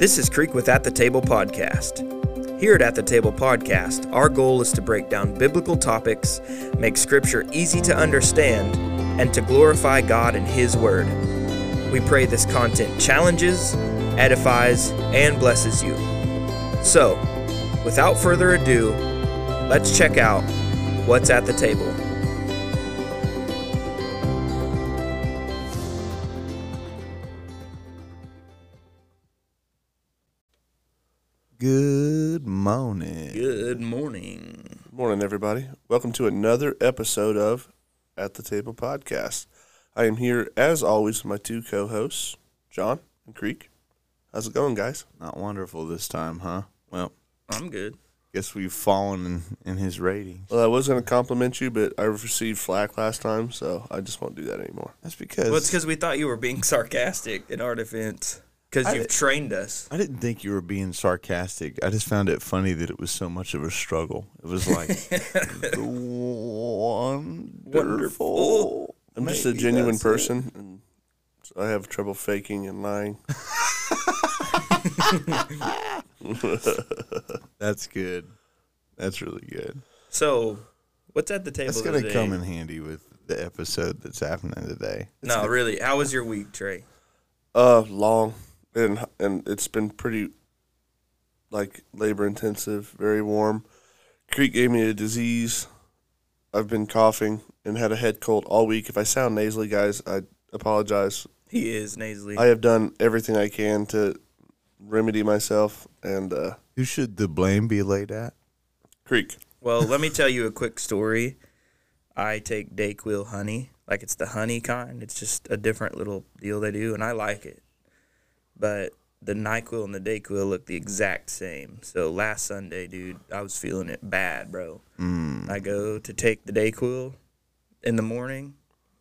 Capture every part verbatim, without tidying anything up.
This is Creek with At the Table Podcast. Here at At the Table Podcast, our goal is to break down biblical topics, make Scripture easy to understand, and to glorify God and His Word. We pray this content challenges, edifies, and blesses you. So, without further ado, let's check out what's at the table. Good morning. Good morning. Good morning, everybody. Welcome to another episode of At the Table Podcast. I am here, as always, with my two co-hosts, John and Creek. How's it going, guys? Not wonderful this time, huh? Well, I'm good. Guess we've fallen in, in his ratings. Well, I was going to compliment you, but I received flack last time, so I just won't do that anymore. That's because... Well, it's because we thought you were being sarcastic in our defense. Because you've trained us. I didn't think you were being sarcastic. I just found it funny that it was so much of a struggle. It was like, wonderful. wonderful. I'm Maybe just a genuine person, and I have trouble faking and lying. That's good. That's really good. So, what's at the table today? That's going to come in handy with the episode that's happening today. It's no, really. How was your week, Trey? Uh, long. And and it's been pretty, like, labor-intensive, very warm. Creek gave me a disease. I've been coughing and had a head cold all week. If I sound nasally, guys, I apologize. He is nasally. I have done everything I can to remedy myself. And uh, who should the blame be laid at? Creek. Well, let me tell you a quick story. I take Dayquil honey. Like, it's the honey kind. It's just a different little deal they do, and I like it. But the NyQuil and the DayQuil look the exact same. So last Sunday, dude, I was feeling it bad, bro. Mm. I go to take the DayQuil in the morning,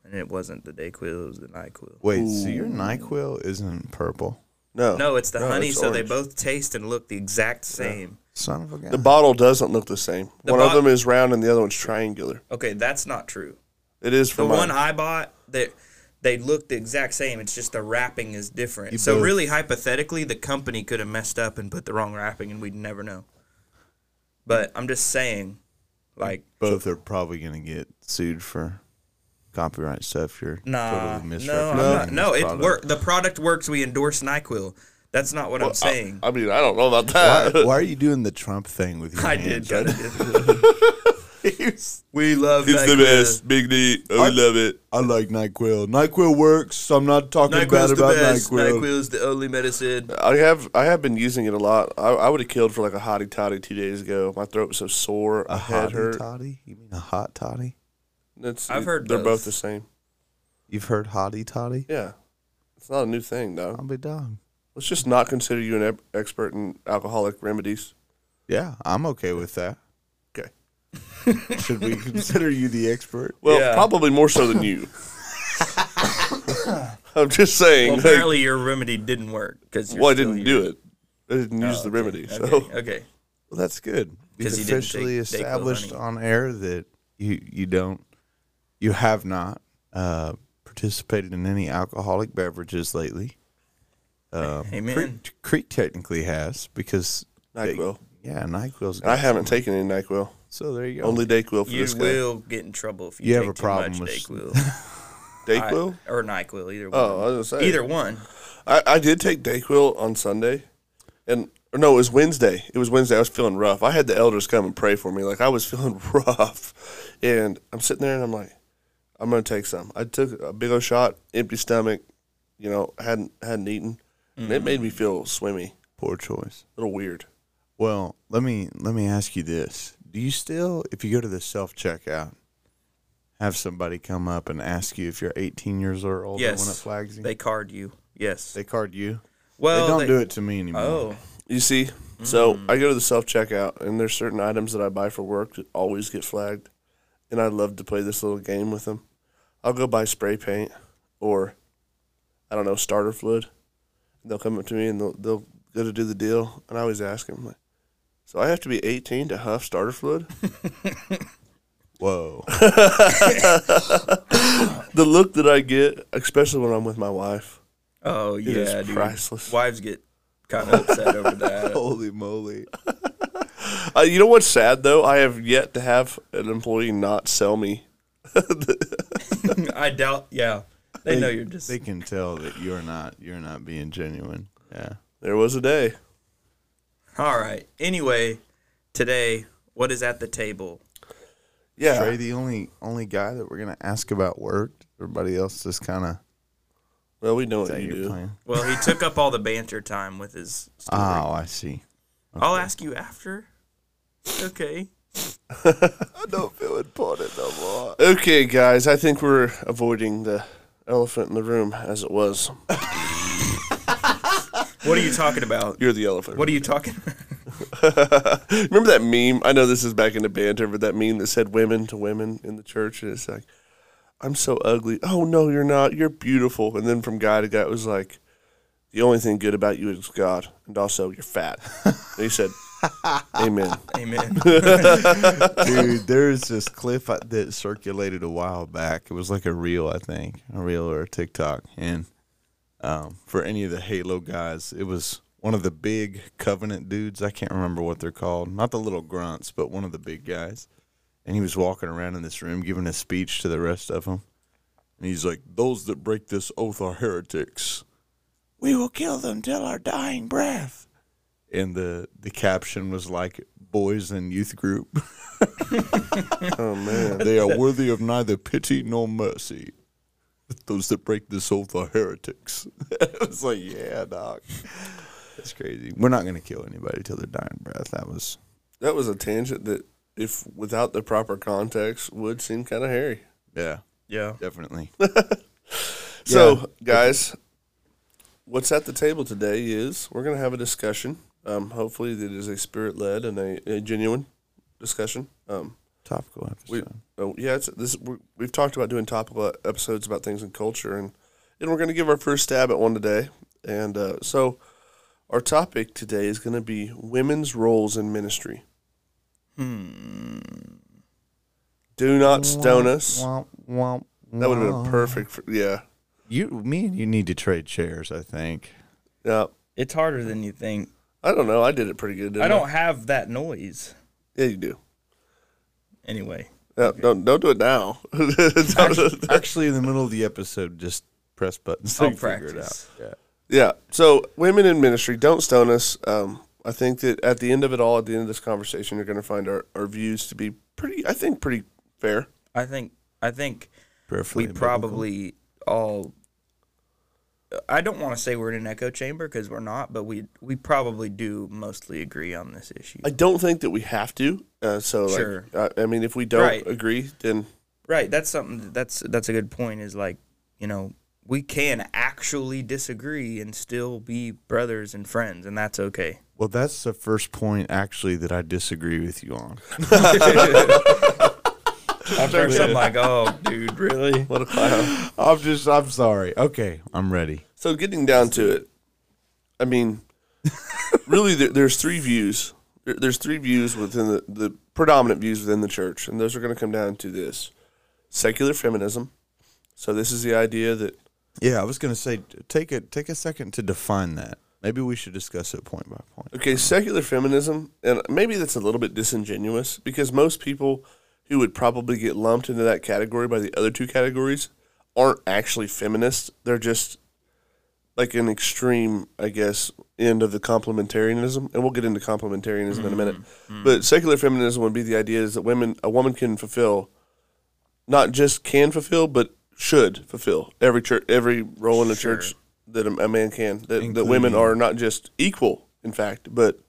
and it wasn't the DayQuil, it was the NyQuil. Wait, Ooh. So your NyQuil isn't purple? No. No, it's the no, honey, it's so orange. They both taste and look the exact same. Yeah. Son of a gun. The bottle doesn't look the same. The one bo- of them is round and the other one's triangular. Okay, that's not true. It is for the mine. One I bought that... They look the exact same. It's just the wrapping is different. You so both. Really, hypothetically, the company could have messed up and put the wrong wrapping, and we'd never know. But I'm just saying, like... Both are probably going to get sued for copyright stuff. You're nah, totally misrepresenting no, I'm not, no it work. The product works. We endorse NyQuil. That's not what well, I'm saying. I, I mean, I don't know about that. Why, why are you doing the Trump thing with your I hands? I did. Right? We love it's NyQuil. It's the best. Big D. I, I love it. I like NyQuil. NyQuil works, so I'm not talking NyQuil's bad about best. NyQuil. NyQuil is the only medicine. I have I have been using it a lot. I, I would have killed for like a hottie toddy two days ago. My throat was so sore. A hottie toddy? You mean a hot toddy? That's, I've it, heard they're those. Both the same. You've heard hottie toddy? Yeah. It's not a new thing, though. I'll be done. Let's just not consider you an ep- expert in alcoholic remedies. Yeah, I'm okay with that. Should we consider you the expert? Well, yeah. Probably more so than you. I'm just saying. Well, apparently like, your remedy didn't work. Cause well, I didn't here. do it. I didn't oh, use the okay, remedy. Okay, so. okay. Well, that's good. It's officially established on air that you, you don't, you have not uh, participated in any alcoholic beverages lately. Um, Amen. Creek, Creek technically has because. NyQuil. They, yeah, NyQuil's. I haven't taken any NyQuil. So there you go. Only DayQuil for you this guy. You will get in trouble if you, you take have a too problem much DayQuil. DayQuil? I, or NyQuil, either one. Oh, I was going to say. Either one. I, I did take DayQuil on Sunday. and or No, it was Wednesday. It was Wednesday. I was feeling rough. I had the elders come and pray for me. Like, I was feeling rough. And I'm sitting there, and I'm like, I'm going to take some. I took a big old shot, empty stomach, you know, hadn't hadn't eaten. Mm. And it made me feel swimmy. Poor choice. A little weird. Well, let me let me ask you this. Do you still, if you go to the self-checkout, have somebody come up and ask you if you're eighteen years or older yes. when it flags you? They card you. Yes. They card you? Well, They don't they, do it to me anymore. Oh. You see? Mm. So I go to the self-checkout, and there's certain items that I buy for work that always get flagged, and I love to play this little game with them. I'll go buy spray paint or, I don't know, starter fluid. And they'll come up to me, and they'll, they'll go to do the deal, and I always ask them, like, so I have to be eighteen to huff starter fluid? Whoa. The look that I get, especially when I'm with my wife. Oh, yeah, is dude. Priceless. Wives get kind of upset over that. Holy moly. Uh, you know what's sad, though? I have yet to have an employee not sell me. I doubt, yeah. They, they know you're just... They can tell that you're not, you're not being genuine. Yeah. There was a day. All right. Anyway, today, what is at the table? Yeah. Trey, the only only guy that we're going to ask about work. Everybody else just kind of... Well, we know what you do. Plan? Well, he took up all the banter time with his story. Oh, I see. Okay. I'll ask you after. Okay. I don't feel important no more. Okay, guys, I think we're avoiding the elephant in the room as it was. What are you talking about? You're the elephant. What are you talking about? Remember that meme? I know this is back into banter, but that meme that said women to women in the church, and it's like, I'm so ugly. Oh, no, you're not. You're beautiful. And then from guy to guy, it was like, the only thing good about you is God, and also you're fat. And he said, amen. Amen. Dude, there is this clip that circulated a while back. It was like a reel, I think, a reel or a TikTok. And um, for any of the Halo guys, it was one of the big Covenant dudes. I can't remember what they're called. Not the little grunts, but one of the big guys. And he was walking around in this room giving a speech to the rest of them. And he's like, those that break this oath are heretics. We will kill them till our dying breath. And the, the caption was like, boys in youth group. Oh, man. They are worthy of neither pity nor mercy. But those that break this oath are heretics. It was like, yeah, doc. That's crazy. We're not going to kill anybody till their dying breath. That was That was a tangent that, if without the proper context, would seem kind of hairy. Yeah. Yeah. Definitely. So, yeah. Guys, what's at the table today is we're going to have a discussion. Um, hopefully that is a spirit-led and a, a genuine discussion. Um, topical episode. We, oh, yeah, it's, this, we're, we've talked about doing topical episodes about things in culture, and, and we're going to give our first stab at one today. And uh, so our topic today is going to be women's roles in ministry. Hmm. Do not stone us. Womp, womp, womp. That would have been perfect. For, yeah. You, me and you need to trade chairs, I think. Yeah. It's harder than you think. I don't know. I did it pretty good, didn't I? I don't have that noise. Yeah, you do. Anyway. Yeah, okay. don't, don't do it now. actually, actually, in the middle of the episode, just press buttons. So I'll figure it out. Yeah. Yeah. So, women in ministry, don't stone us. Um, I think that at the end of it all, at the end of this conversation, you're going to find our, our views to be pretty, I think, pretty fair. I think I think Prayerfully we probably all, I don't want to say we're in an echo chamber because we're not, but we we probably do mostly agree on this issue. I don't think that we have to. Uh, so, sure. like, I, I mean, if we don't right. agree, then. Right. That's something, that's, that's a good point is like, you know, we can actually disagree and still be brothers and friends, and that's okay. Well, that's the first point, actually, that I disagree with you on. I've heard something like, oh, dude, really? What a clown. I'm just, I'm sorry. Okay, I'm ready. So getting down to it, I mean, really, there, there's three views. There, there's three views within the, the predominant views within the church, and those are going to come down to this. Secular feminism. So this is the idea that... Yeah, I was going to say, take a, take a second to define that. Maybe we should discuss it point by point. Okay, secular feminism, and maybe that's a little bit disingenuous because most people who would probably get lumped into that category by the other two categories aren't actually feminists. They're just like an extreme, I guess, end of the complementarianism, and we'll get into complementarianism mm-hmm. in a minute. Mm-hmm. But secular feminism would be the idea is that women, a woman can fulfill, not just can fulfill, but should fulfill every church, every role in the sure. church. That a man can, that, that women are not just equal, in fact, but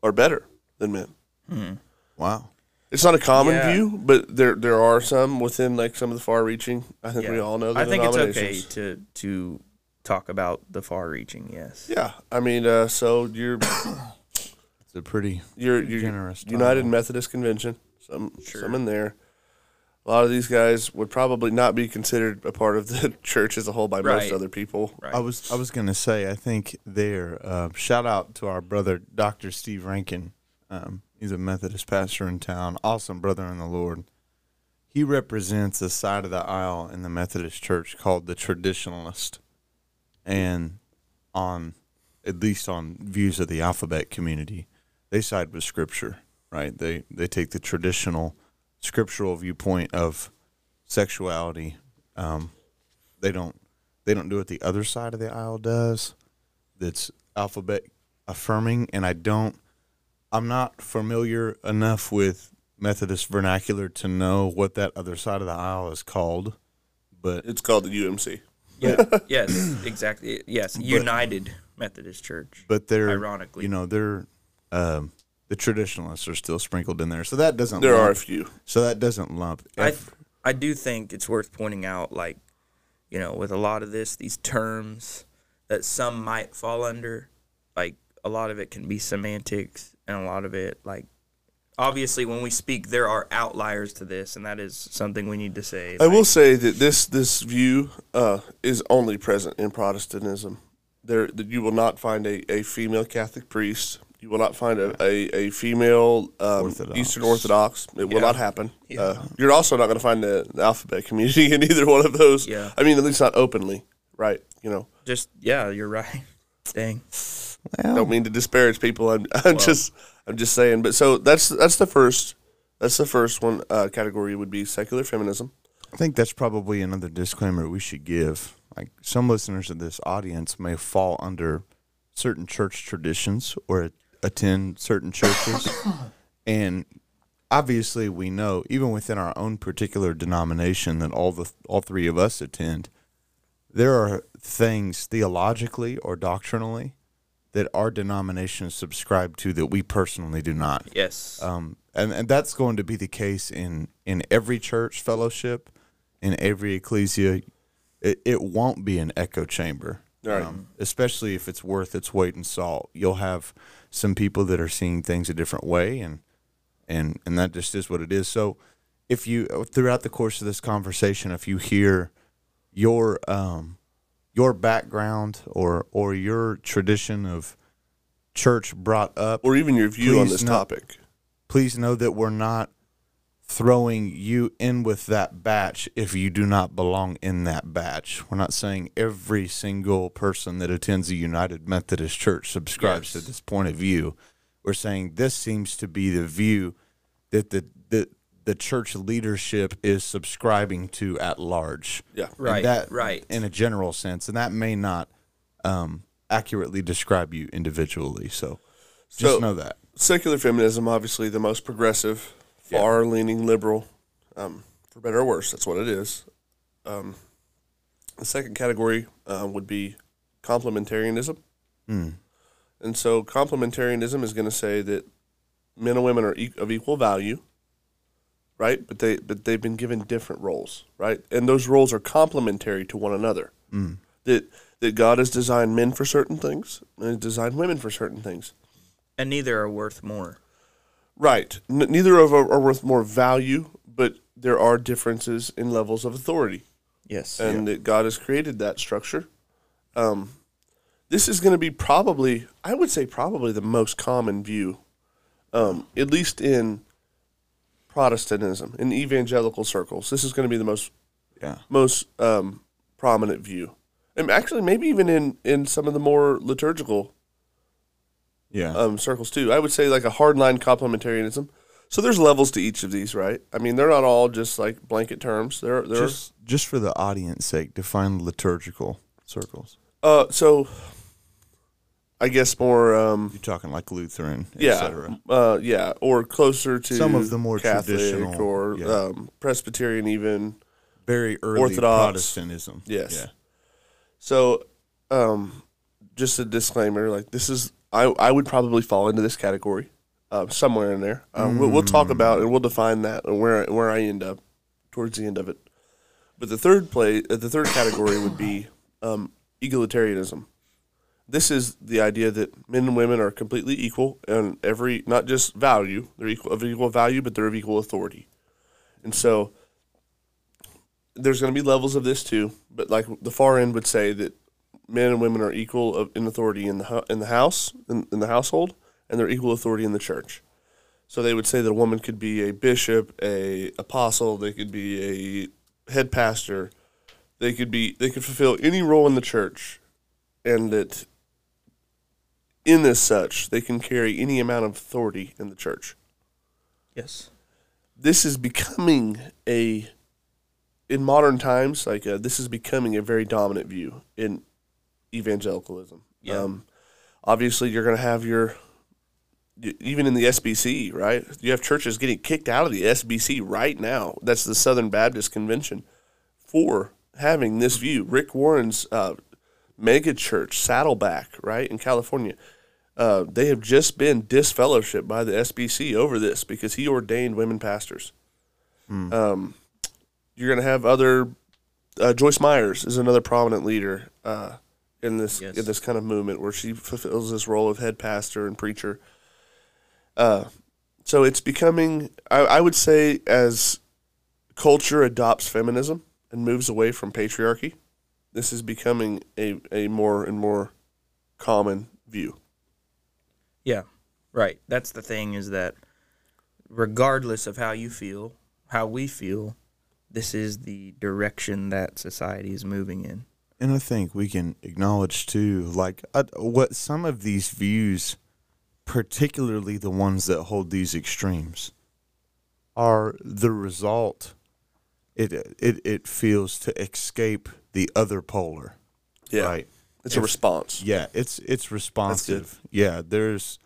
are better than men. Hmm. Wow. It's not a common yeah. view, but there there are some within, like, some of the far-reaching. I think yeah. we all know the I think it's okay to, to talk about the far-reaching, yes. Yeah. I mean, uh, so you're... It's a pretty you're, you're generous United time. Methodist Convention, some, sure. some in there. A lot of these guys would probably not be considered a part of the church as a whole by right. most other people. Right. I was I was going to say, I think there, uh, shout out to our brother, Doctor Steve Rankin. Um, he's a Methodist pastor in town, awesome brother in the Lord. He represents a side of the aisle in the Methodist church called the traditionalist. And on at least on views of the alphabet community, they side with Scripture, right? They they take the traditional scriptural viewpoint of sexuality. Um, they don't they don't do what the other side of the aisle does. That's alphabet affirming, and I don't. I'm not familiar enough with Methodist vernacular to know what that other side of the aisle is called, but it's called the U M C. Yeah. Yes, exactly. Yes, United but, Methodist Church. But they're ironically, you know, they're um, the traditionalists are still sprinkled in there, so that doesn't. There lump, are a few, so that doesn't lump. I if, I do think it's worth pointing out, like, you know, with a lot of this, these terms that some might fall under, like a lot of it can be semantics. And a lot of it, like, obviously when we speak, there are outliers to this, and that is something we need to say. I like, will say that this this view uh, is only present in Protestantism. There, that you will not find a, a female Catholic priest. You will not find a, a, a female um, Orthodox. Eastern Orthodox. It yeah. will not happen. Yeah. Uh, you're also not going to find the, the alphabet community in either one of those. Yeah. I mean, at least not openly, right? You know. Just, yeah, you're right. Dang. Well, don't mean to disparage people. I'm, I'm well, just, I'm just saying. But so that's that's the first, that's the first one uh, category would be secular feminism. I think that's probably another disclaimer we should give. Like, some listeners of this audience may fall under certain church traditions or attend certain churches, and obviously we know even within our own particular denomination that all the all three of us attend, there are things theologically or doctrinally that our denominations subscribe to that we personally do not. Yes. Um, and, and that's going to be the case in, in every church fellowship, in every ecclesia. It, it won't be an echo chamber, right. um, especially if it's worth its weight in salt. You'll have some people that are seeing things a different way, and and, and that just is what it is. So if you, throughout the course of this conversation, if you hear your um, – your background or or your tradition of church brought up, or even your view on this know, topic, please know that we're not throwing you in with that batch if you do not belong in that batch. We're not saying every single person that attends a United Methodist Church subscribes yes. to this point of view. We're saying this seems to be the view that the, the the church leadership is subscribing to at large. Yeah. Right. And that, right. In a general sense. And that may not um, accurately describe you individually. So just so, know that. Secular feminism, obviously the most progressive, yeah. far leaning liberal, um, for better or worse. That's what it is. Um, the second category uh, would be complementarianism. Mm. And so complementarianism is going to say that men and women are e- of equal value. Right, but they but they've been given different roles, right, and those roles are complementary to one another. Mm. That that God has designed men for certain things and has designed women for certain things, and neither are worth more. Right, N- neither of are, are worth more value, but there are differences in levels of authority. Yes, and yeah. that God has created that structure. Um, this is going to be probably, I would say, probably the most common view, um, at least in Protestantism, in evangelical circles. This is going to be the most yeah. most um, prominent view. And actually, maybe even in, in some of the more liturgical yeah. um, circles, too. I would say like a hardline complementarianism. So there's levels to each of these, right? I mean, they're not all just like blanket terms. They're, they're just, just for the audience's sake, define liturgical circles. Uh, so I guess more. Um, You're talking like Lutheran, yeah, et cetera. Uh, yeah, or closer to some of the more Catholic traditional, or yeah. um, Presbyterian, even very early Orthodox. Protestantism. Yes. Yeah. So, um, just a disclaimer: like this is, I I would probably fall into this category, uh, somewhere in there. Uh, mm. we'll, we'll talk about and we'll define that and where where I end up towards the end of it. But the third play, uh, the third category would be um, egalitarianism. This is the idea that men and women are completely equal and every, not just value, they're equal, of equal value, but they're of equal authority. And so there's going to be levels of this too, but like the far end would say that men and women are equal of, in authority in the in the house, in, in the household, and they're equal authority in the church. So they would say that a woman could be a bishop, a apostle, they could be a head pastor, they could be, they could fulfill any role in the church, and that in as such, they can carry any amount of authority in the church. Yes. This is becoming a, in modern times, like uh, this is becoming a very dominant view in evangelicalism. Yeah. Um, obviously, you're going to have your, even in the S B C, right? You have churches getting kicked out of the S B C right now. That's the Southern Baptist Convention for having this view. Rick Warren's uh, mega church, Saddleback, right, in California, uh, they have just been disfellowshipped by the S B C over this because he ordained women pastors. Hmm. Um, you're going to have other uh, – Joyce Myers is another prominent leader uh, in this yes. in this kind of movement where she fulfills this role of head pastor and preacher. Uh, so it's becoming I, I would say as culture adopts feminism and moves away from patriarchy, this is becoming a, a more and more common view. Yeah, right. That's the thing is that regardless of how you feel, how we feel, this is the direction that society is moving in. And I think we can acknowledge, too, like uh, what some of these views, particularly the ones that hold these extremes, are the result, it it, it feels, to escape the other polar. Yeah, right? It's if, a response. Yeah, it's it's responsive. Yeah, there's,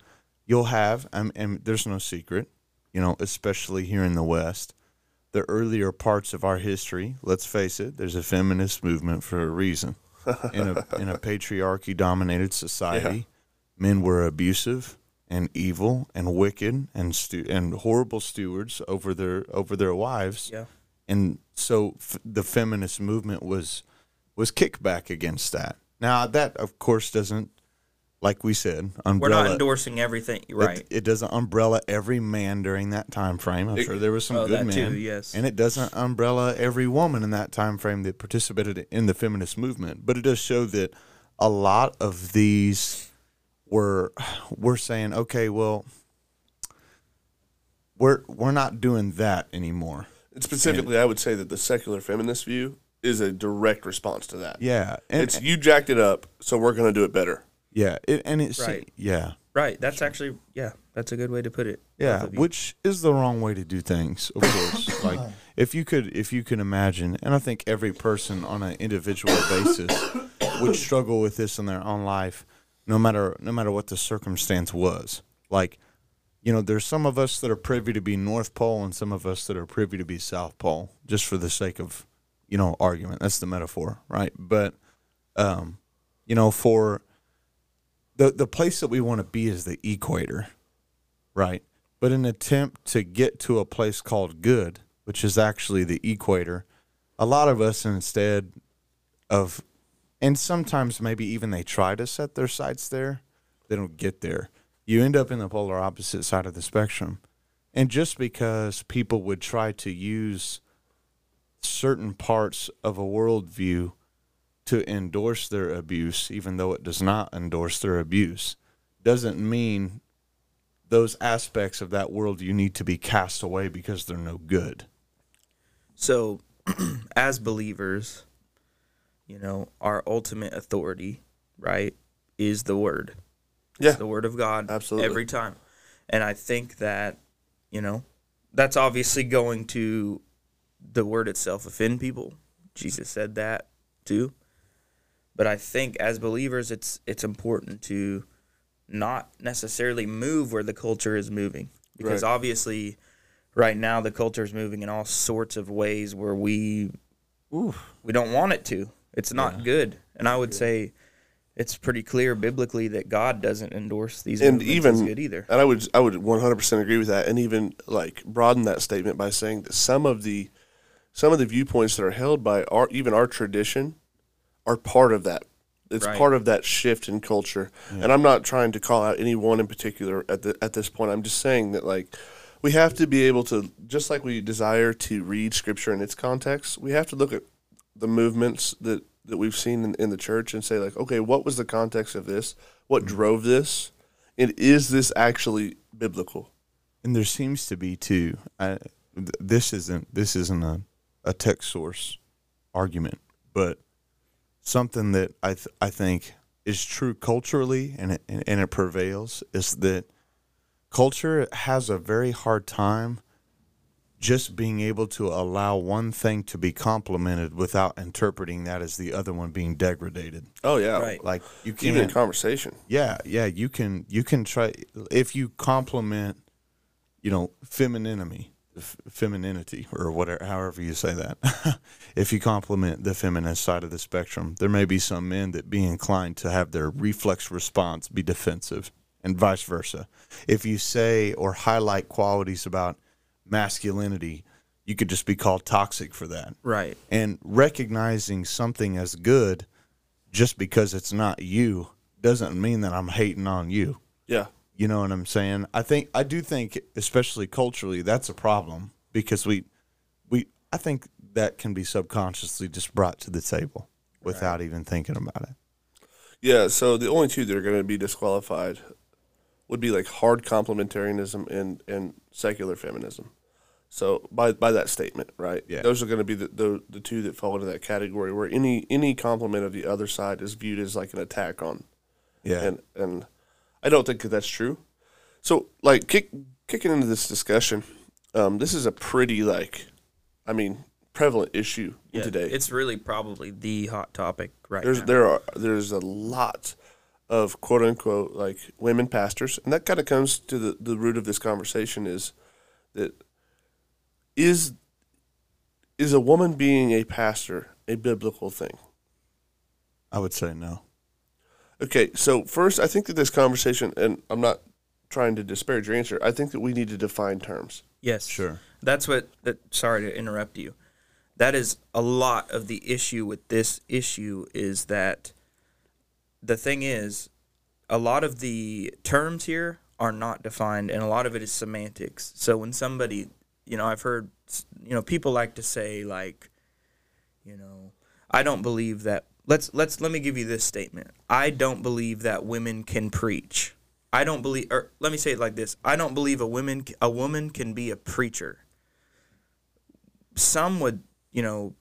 you'll have, um, and there's no secret, you know, especially here in the West, the earlier parts of our history, let's face it, there's a feminist movement for a reason. In a, in a patriarchy-dominated society, yeah. men were abusive and evil and wicked and stu- and horrible stewards over their over their wives. Yeah. And so f- the feminist movement was was kickback against that. Now, that, of course, doesn't, like we said, umbrella. We're not endorsing everything, right? It, it doesn't umbrella every man during that time frame. I'm it, sure there was some oh, good men, too, yes. And it doesn't umbrella every woman in that time frame that participated in the feminist movement. But it does show that a lot of these were we're saying, okay, well, we're we're not doing that anymore. And specifically, and, I would say that the secular feminist view is a direct response to that. Yeah, and, it's you jacked it up, so we're going to do it better. Yeah, it, and it's right. Yeah, right. That's sure. actually yeah, that's a good way to put it. Yeah, which is the wrong way to do things, of course. Like if you could, if you can imagine, and I think every person on an individual basis would struggle with this in their own life, no matter no matter what the circumstance was. Like, you know, there's some of us that are privy to be North Pole, and some of us that are privy to be South Pole, just for the sake of, you know, argument. That's the metaphor, right? But, um, you know, for The the place that we want to be is the equator, right? But an attempt to get to a place called good, which is actually the equator, a lot of us instead of, and sometimes maybe even they try to set their sights there, they don't get there. You end up in the polar opposite side of the spectrum. And just because people would try to use certain parts of a worldview to endorse their abuse, even though it does not endorse their abuse, doesn't mean those aspects of that world you need to be cast away because they're no good. So, as believers, you know, our ultimate authority, right, is the Word. It's yeah. the Word of God. Absolutely. Every time. And I think that, you know, that's obviously going to, the Word itself, offend people. Jesus said that, too. But I think as believers, it's it's important to not necessarily move where the culture is moving. Because right. obviously, right now, the culture is moving in all sorts of ways where we Oof. we don't want it to. It's not yeah. good. And I would good. say it's pretty clear biblically that God doesn't endorse these and even as good either. And I would, I would one hundred percent agree with that, and even like broaden that statement by saying that some of the, some of the viewpoints that are held by our, even our tradition are part of that. It's right. part of that shift in culture. Yeah. And I'm not trying to call out any one in particular at the, at this point. I'm just saying that, like, we have to be able to, just like we desire to read Scripture in its context, we have to look at the movements that, that we've seen in, in the church and say, like, okay, what was the context of this? What mm-hmm. drove this? And is this actually biblical? And there seems to be, too. I, th- this isn't this isn't a, a text source argument, but something that I th- I think is true culturally, and it, and it prevails, is that culture has a very hard time just being able to allow one thing to be complimented without interpreting that as the other one being degraded. Oh yeah, right. Like you can even in conversation. Yeah, yeah. You can you can try if you compliment, you know, femininity, f- femininity, or whatever, however you say that. If you compliment the feminist side of the spectrum, there may be some men that be inclined to have their reflex response be defensive, and vice versa. If you say or highlight qualities about masculinity, you could just be called toxic for that. Right. And recognizing something as good just because it's not you doesn't mean that I'm hating on you. Yeah. You know what I'm saying? I think I do think, especially culturally, that's a problem because we we I think that can be subconsciously just brought to the table without right. even thinking about it. Yeah, so the only two that are going to be disqualified would be like hard complementarianism and, and secular feminism. So by by that statement, right? Yeah. Those are going to be the, the the two that fall into that category where any any compliment of the other side is viewed as like an attack on. Yeah. And and I don't think that that's true. So like kick, kicking into this discussion, um, this is a pretty like, I mean, prevalent issue yeah, today. It's really probably the hot topic right there's, now. There are there's a lot of quote unquote like women pastors, and that kind of comes to the, the root of this conversation is that is is a woman being a pastor a biblical thing? I would say no. Okay, so first I think that this conversation, and I'm not trying to disparage your answer, I think that we need to define terms. Yes. Sure. That's what that, sorry to interrupt you. That is a lot of the issue with this issue is that the thing is, a lot of the terms here are not defined, and a lot of it is semantics. So when somebody, you know, I've heard, you know, people like to say, like, you know, I don't believe that, let's, let's, let me give you this statement. I don't believe that women can preach. I don't believe, or let me say it like this. I don't believe a woman, a woman can be a preacher. Some would, you know,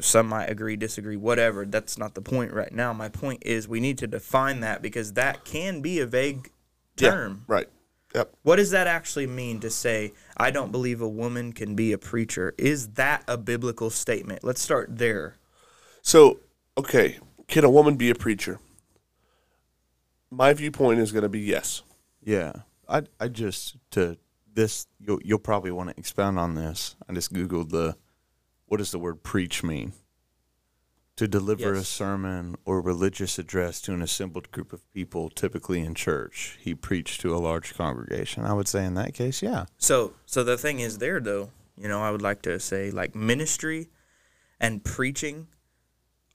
some might agree, disagree, whatever. That's not the point right now. My point is we need to define that because that can be a vague term. Yeah, right. Yep. What does that actually mean to say, I don't believe a woman can be a preacher? Is that a biblical statement? Let's start there. So, okay, can a woman be a preacher? My viewpoint is going to be yes. Yeah. I, I just, to this, you'll, you'll probably want to expound on this. I just Googled the, what does the word preach mean? To deliver yes. a sermon or religious address to an assembled group of people, typically in church. He preached to a large congregation. I would say in that case, yeah. So so the thing is there, though, you know, I would like to say, like, ministry and preaching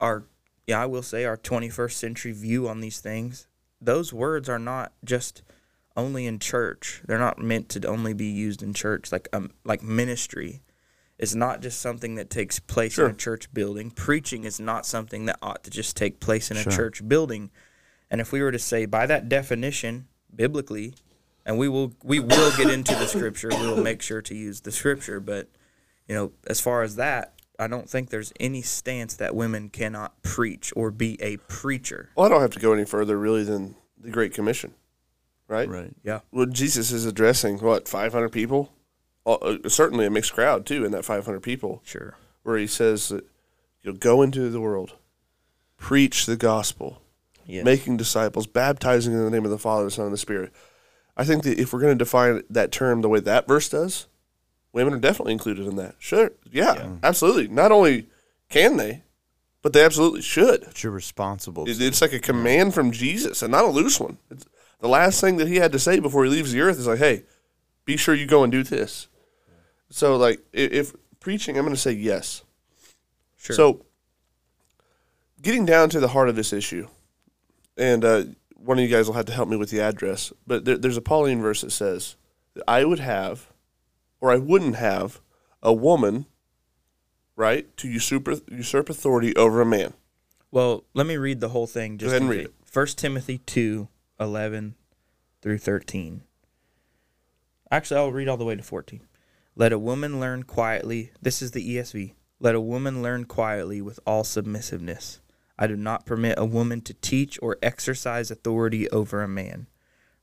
are, yeah, I will say our twenty-first century view on these things. Those words are not just only in church. They're not meant to only be used in church, like um, like ministry. It's not just something that takes place sure. in a church building. Preaching is not something that ought to just take place in sure. a church building. And if we were to say, by that definition, biblically, and we will we will get into the scripture, we will make sure to use the scripture. But, you know, as far as that, I don't think there's any stance that women cannot preach or be a preacher. Well, I don't have to go any further, really, than the Great Commission, right? Right, yeah. Well, Jesus is addressing, what, five hundred people? Uh, certainly a mixed crowd, too, in that five hundred people. Sure. Where he says that you'll go into the world, preach the gospel, yes. making disciples, baptizing in the name of the Father, the Son, and the Spirit. I think that if we're going to define that term the way that verse does, women are definitely included in that. Sure. Yeah, yeah, absolutely. Not only can they, but they absolutely should. But you're responsible. It, it's like a command from Jesus, and not a loose one. It's, the last thing that he had to say before he leaves the earth is like, hey, be sure you go and do this. So, like, if, if preaching, I'm going to say yes. Sure. So, getting down to the heart of this issue, and uh, one of you guys will have to help me with the address, but there, there's a Pauline verse that says that I would have, or I wouldn't have, a woman, right, to usurp, usurp authority over a man. Well, let me read the whole thing. Just go ahead and read it. First Timothy two, eleven through thirteen. Actually, I'll read all the way to fourteen. Let a woman learn quietly. This is the E S V. Let a woman learn quietly with all submissiveness. I do not permit a woman to teach or exercise authority over a man.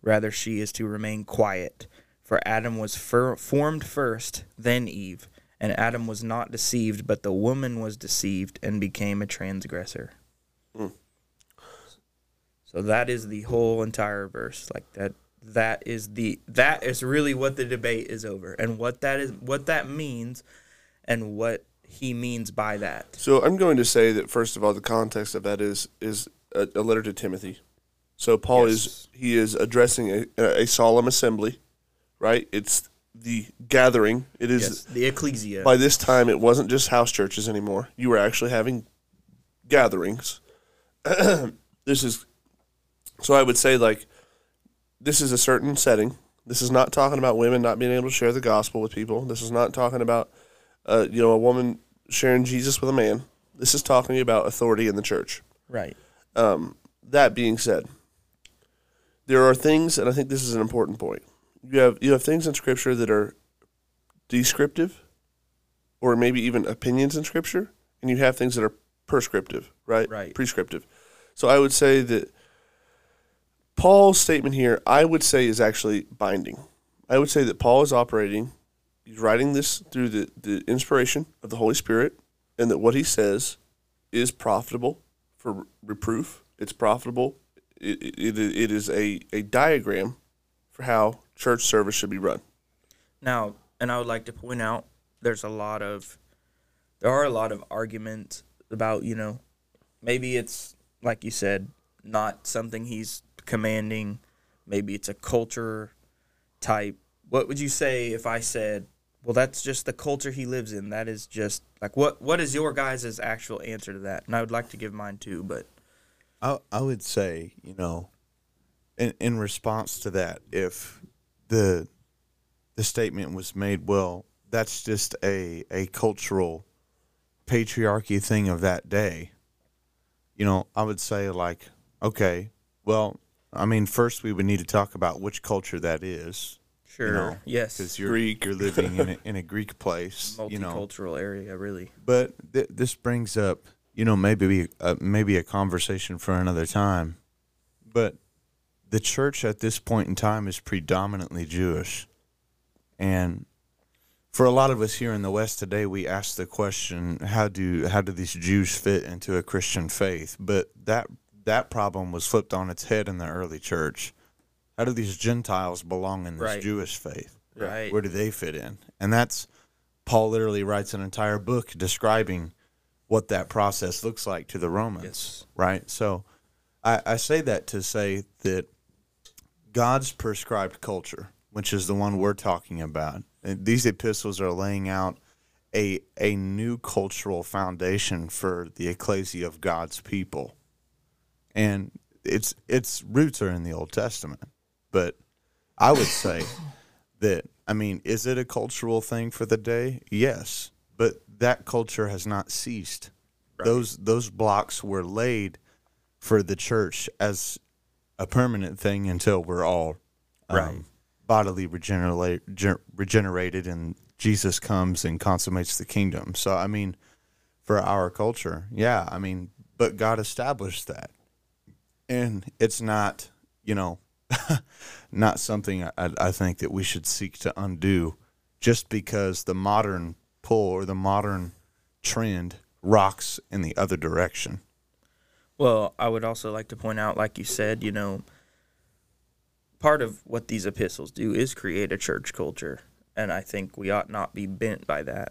Rather, she is to remain quiet. For Adam was fir- formed first, then Eve. And Adam was not deceived, but the woman was deceived and became a transgressor. Mm. So that is the whole entire verse. Like that, that is the that is really what the debate is over, and what that is, what that means, and what he means by that. So I'm going to say that, first of all, the context of that is is a, a letter to Timothy. So Paul yes. is he is addressing a, a solemn assembly, right? It's the gathering. It is yes, the ecclesia. By this time, it wasn't just house churches anymore. You were actually having gatherings. This is so I would say like this is a certain setting. This is not talking about women not being able to share the gospel with people. This is not talking about Uh, you know, a woman sharing Jesus with a man. This is talking about authority in the church. Right. Um, that being said, there are things, and I think this is an important point. You have you have things in Scripture that are descriptive, or maybe even opinions in Scripture, and you have things that are prescriptive, right? Right. Prescriptive. So I would say that Paul's statement here, I would say, is actually binding. I would say that Paul is operating. He's writing this through the, the inspiration of the Holy Spirit, and that what he says is profitable for reproof. It's profitable. It, it, it is a, a diagram for how church service should be run. Now, and I would like to point out, there's a lot of, there are a lot of arguments about, you know, maybe it's, like you said, not something he's commanding. Maybe it's a culture type. What would you say if I said, well, that's just the culture he lives in. That is just, like, what what is your guys' actual answer to that? And I would like to give mine too, but. I I would say, you know, in, in response to that, if the the statement was made, well, that's just a, a cultural patriarchy thing of that day, you know, I would say, like, okay, well, I mean, first we would need to talk about which culture that is. Sure. You know, yes. Because you're Greek. You're living in a, in a Greek place, multicultural you know. area, really. But th- this brings up, you know, maybe uh, maybe a conversation for another time. But the church at this point in time is predominantly Jewish, and for a lot of us here in the West today, we ask the question, how do how do these Jews fit into a Christian faith? But that that problem was flipped on its head in the early church. How do these Gentiles belong in this right. Jewish faith? Right. Where do they fit in? And that's, Paul literally writes an entire book describing what that process looks like to the Romans, yes. right? So I, I say that to say that God's prescribed culture, which is the one we're talking about, and these epistles are laying out a a new cultural foundation for the ecclesia of God's people. And its its roots are in the Old Testament. But I would say that, I mean, is it a cultural thing for the day? Yes, but that culture has not ceased. Right. Those those blocks were laid for the church as a permanent thing until we're all um, right. bodily regenerate, regenerated and Jesus comes and consummates the kingdom. So, I mean, for our culture, yeah, I mean, but God established that. And it's not, you know... not something I, I think that we should seek to undo just because the modern pull or the modern trend rocks in the other direction. Well, I would also like to point out, like you said, you know, part of what these epistles do is create a church culture, and I think we ought not be bent by that.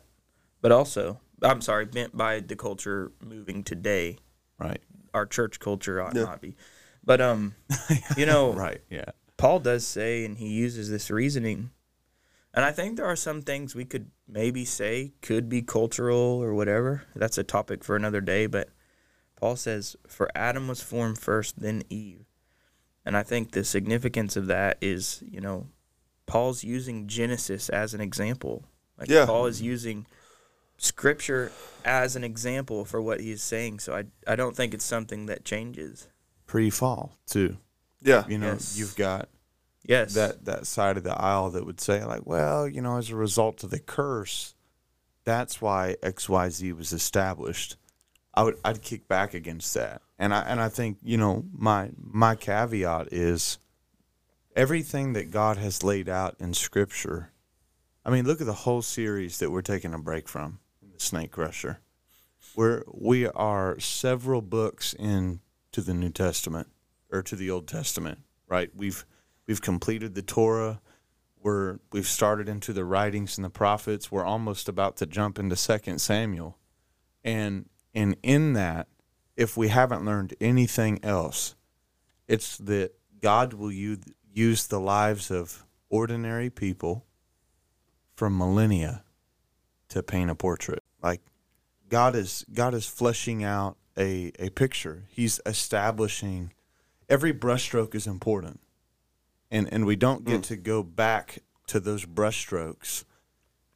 But also, I'm sorry, bent by the culture moving today. Right. Our church culture ought yeah. not be. But, um, you know, right, yeah. Paul does say, and he uses this reasoning, and I think there are some things we could maybe say could be cultural or whatever. That's a topic for another day, but Paul says, for Adam was formed first, then Eve. And I think the significance of that is, you know, Paul's using Genesis as an example. Like yeah. Paul is using Scripture as an example for what he is saying, so I, I don't think it's something that changes. Pre-fall, too. Yeah. You know, yes. you've got yes. that, that side of the aisle that would say, like, well, you know, as a result of the curse, that's why X Y Z was established. I would I'd kick back against that. And I and I think, you know, my my caveat is everything that God has laid out in Scripture. I mean, look at the whole series that we're taking a break from, the Snake Crusher. We're we are several books into the New Testament or to the Old Testament, right? We've we've completed the Torah. We're we've started into the writings and the prophets. We're almost about to jump into Second Samuel, and and in that, if we haven't learned anything else, it's that God will use the lives of ordinary people from millennia to paint a portrait. Like God is God is fleshing out a a picture. He's establishing. Every brushstroke is important. And and we don't get mm. to go back to those brushstrokes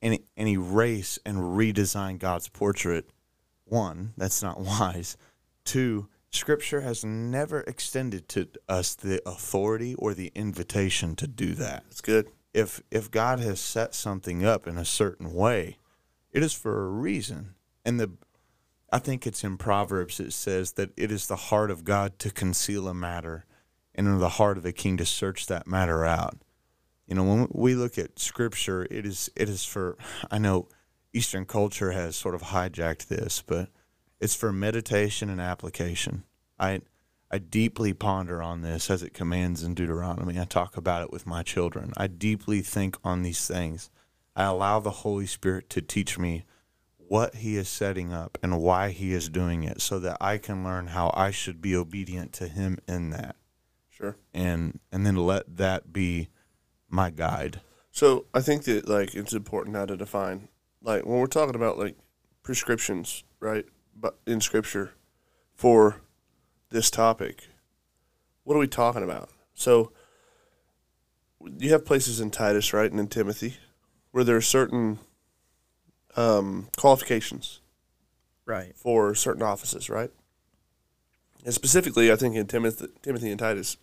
and and erase and redesign God's portrait. One, that's not wise. Two, Scripture has never extended to us the authority or the invitation to do that. That's good. If if God has set something up in a certain way, it is for a reason. And the I think it's in Proverbs it says that it is the heart of God to conceal a matter, and in the heart of the king to search that matter out. You know, when we look at Scripture, it is it is for, I know Eastern culture has sort of hijacked this, but it's for meditation and application. I I deeply ponder on this as it commands in Deuteronomy. I talk about it with my children. I deeply think on these things. I allow the Holy Spirit to teach me what he is setting up and why he is doing it so that I can learn how I should be obedient to him in that. Sure. And and then let that be my guide. So I think that, like, it's important now to define, like, when we're talking about, like, prescriptions, right, but in Scripture for this topic, what are we talking about? So you have places in Titus, right, and in Timothy where there are certain um, qualifications, right, for certain offices, right? And specifically, I think in Timothy, Timothy and Titus,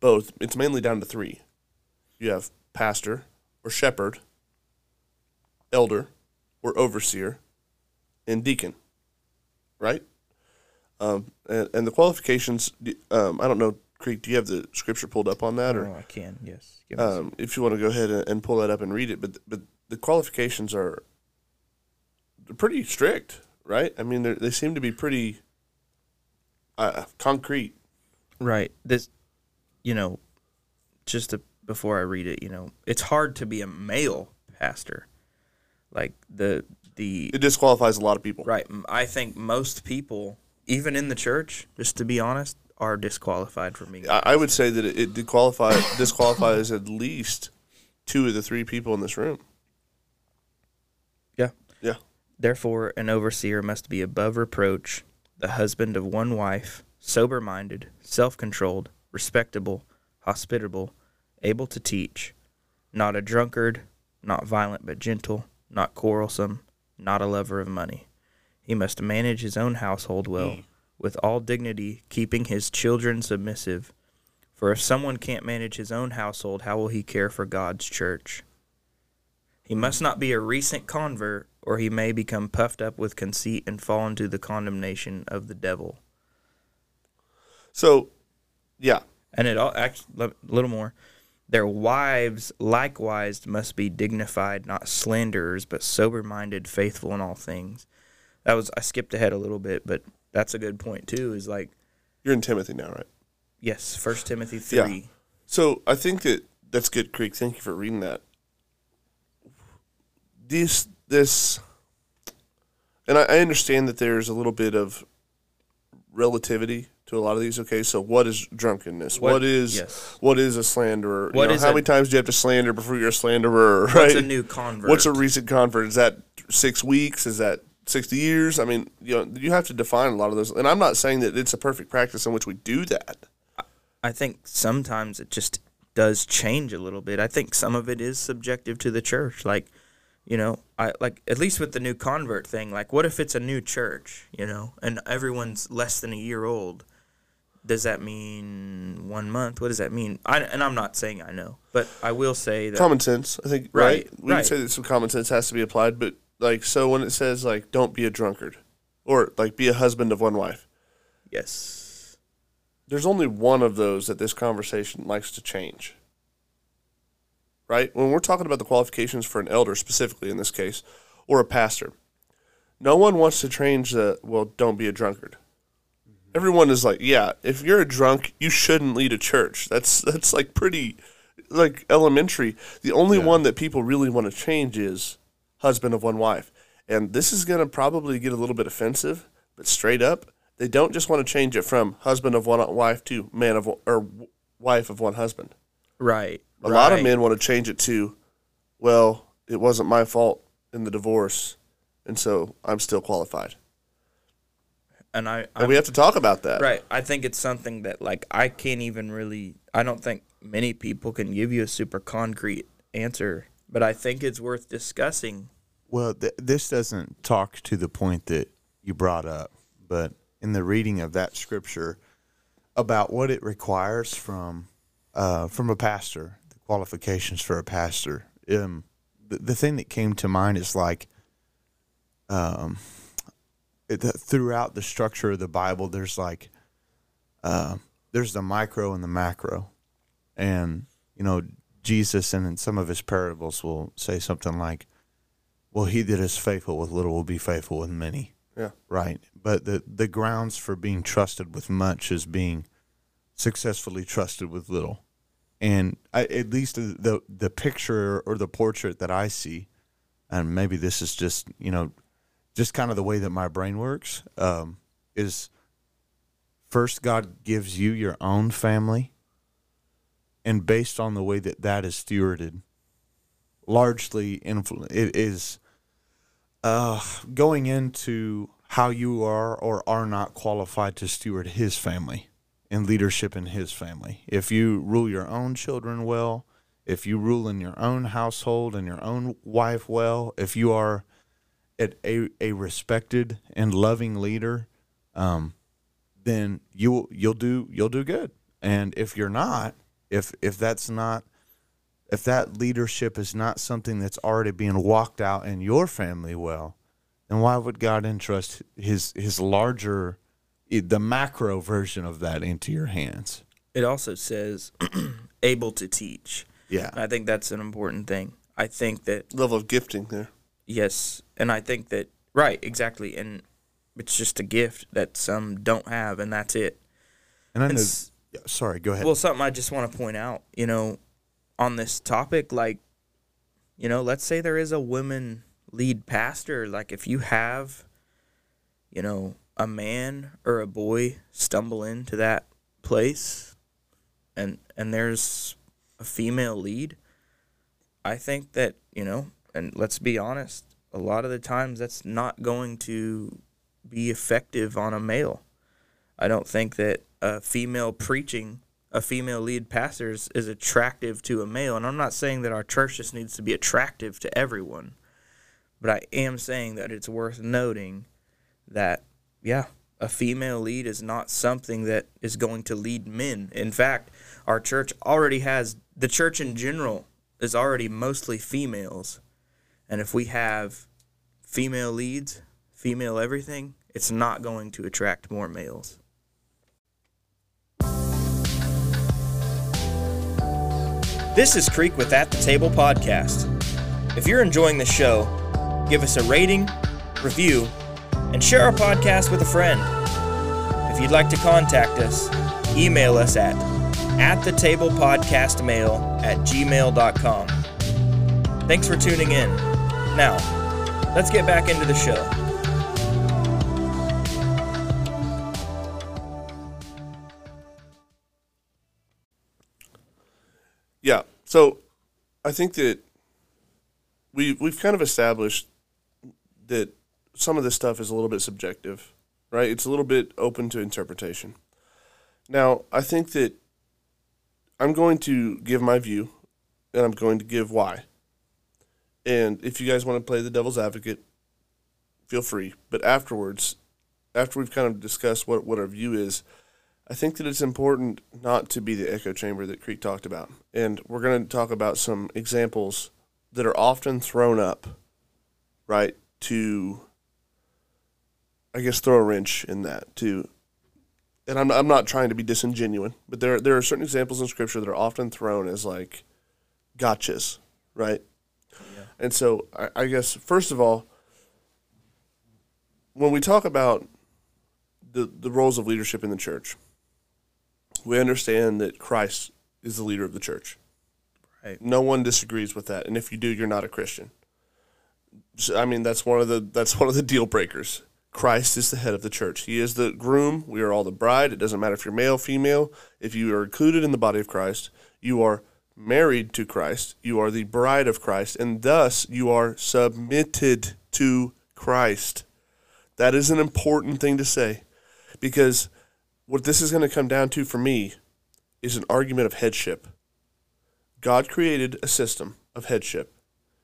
both, it's mainly down to three. You have pastor or shepherd, elder or overseer, and deacon, right? Um, and, and the qualifications, um, I don't know, Creek, do you have the Scripture pulled up on that? Or, oh, I can, yes. Give um, if you want to go ahead and, and pull that up and read it. But but the qualifications are pretty strict, right? I mean, they seem to be pretty... Uh, concrete. Right. This, you know, just to, before I read it, you know, it's hard to be a male pastor. Like the, the. It disqualifies a lot of people. Right. I think most people, even in the church, just to be honest, are disqualified from being. I, I would say that it, it disqualify, disqualifies at least two of the three people in this room. Yeah. Yeah. Therefore, an overseer must be above reproach, the husband of one wife, sober-minded, self-controlled, respectable, hospitable, able to teach, not a drunkard, not violent but gentle, not quarrelsome, not a lover of money. He must manage his own household well, with all dignity, keeping his children submissive. For if someone can't manage his own household, how will he care for God's church? He must not be a recent convert, or he may become puffed up with conceit and fall into the condemnation of the devil. So, yeah. And it all, actually, a little more. Their wives likewise must be dignified, not slanderers, but sober-minded, faithful in all things. That was, I skipped ahead a little bit, but that's a good point, too, is like. You're in Timothy now, right? Yes, First Timothy three. Yeah. So, I think that, that's good, Creek. Thank you for reading that. These... This, and I understand that there's a little bit of relativity to a lot of these. Okay, so what is drunkenness? What, what is yes. what is a slanderer? What you know, is how a, many times do you have to slander before you're a slanderer? Right? What's a new convert? What's a recent convert? Is that six weeks? Is that sixty years? I mean, you know, you have to define a lot of those. And I'm not saying that it's a perfect practice in which we do that. I think sometimes it just does change a little bit. I think some of it is subjective to the church, like. You know, I like at least with the new convert thing, like what if it's a new church, you know, and everyone's less than a year old? Does that mean one month? What does that mean? I, and I'm not saying I know, but I will say that. Common sense, I think, right? right? We right. would say that some common sense has to be applied, but like so when it says, like, don't be a drunkard, or like be a husband of one wife. Yes. There's only one of those that this conversation likes to change. Right? When we're talking about the qualifications for an elder, specifically in this case, or a pastor, no one wants to change the, well, don't be a drunkard. Mm-hmm. Everyone is like, yeah, if you're a drunk, you shouldn't lead a church. That's that's like pretty, like elementary. The only yeah. one that people really want to change is husband of one wife. And this is going to probably get a little bit offensive, but straight up, they don't just want to change it from husband of one wife to man of, or wife of one husband. Right. A right. lot of men want to change it to, well, it wasn't my fault in the divorce, and so I'm still qualified. And I and we have to talk about that. Right. I think it's something that, like, I can't even really, I don't think many people can give you a super concrete answer, but I think it's worth discussing. Well, th- this doesn't talk to the point that you brought up, but in the reading of that scripture about what it requires from uh, from a pastor, the qualifications for a pastor, um, the, the thing that came to mind is like um, it, the, throughout the structure of the Bible, there's like uh, there's the micro and the macro, and you know Jesus, and in some of his parables, will say something like, well, he that is faithful with little will be faithful with many. Yeah. Right. But the, the grounds for being trusted with much is being successfully trusted with little. And I, at least the the picture or the portrait that I see, and maybe this is just, you know, just kind of the way that my brain works, um, is first God gives you your own family, and based on the way that that is stewarded, largely influ- it is uh, going into how you are or are not qualified to steward his family and leadership in his family. If you rule your own children well, if you rule in your own household and your own wife well, if you are at a, a respected and loving leader, um, then you you'll do you'll do good. And if you're not, if if that's not If that leadership is not something that's already being walked out in your family well, then why would God entrust his his larger, the macro version of that into your hands? It also says able to teach. Yeah. I think that's an important thing. I think that... level of gifting there. Yes. And I think that, right, exactly. And it's just a gift that some don't have, and that's it. And I know... And, yeah, sorry, go ahead. Well, something I just want to point out, you know, on this topic, like, you know, let's say there is a women lead pastor. Like, if you have, you know, a man or a boy stumble into that place and and there's a female lead, I think that, you know, and let's be honest, a lot of the times that's not going to be effective on a male. I don't think that a female preaching a female lead pastor is, is attractive to a male. And I'm not saying that our church just needs to be attractive to everyone, but I am saying that it's worth noting that, yeah, a female lead is not something that is going to lead men. In fact, our church already has, the church in general is already mostly females. And if we have female leads, female everything, it's not going to attract more males. This is Creek with At The Table Podcast. If you're enjoying the show, give us a rating, review, and share our podcast with a friend. If you'd like to contact us, email us at at the table podcast mail at gmail dot com. Thanks for tuning in. Now, let's get back into the show. Yeah, so I think that we, we've kind of established that some of this stuff is a little bit subjective, right? It's a little bit open to interpretation. Now, I think that I'm going to give my view, and I'm going to give why. And if you guys want to play the devil's advocate, feel free. But afterwards, after we've kind of discussed what, what our view is, I think that it's important not to be the echo chamber that Creek talked about. And we're going to talk about some examples that are often thrown up, right, to I guess, throw a wrench in that too. And I'm I'm not trying to be disingenuous, but there there are certain examples in Scripture that are often thrown as like gotchas, right? Yeah. And so I, I guess first of all, when we talk about the the roles of leadership in the church, we understand that Christ is the leader of the church. Right. No one disagrees with that, and if you do, you're not a Christian. So, I mean, that's one of the that's one of the deal breakers. Christ is the head of the church. He is the groom. We are all the bride. It doesn't matter if you're male, female. If you are included in the body of Christ, you are married to Christ. You are the bride of Christ, and thus you are submitted to Christ. That is an important thing to say, because what this is going to come down to for me is an argument of headship. God created a system of headship.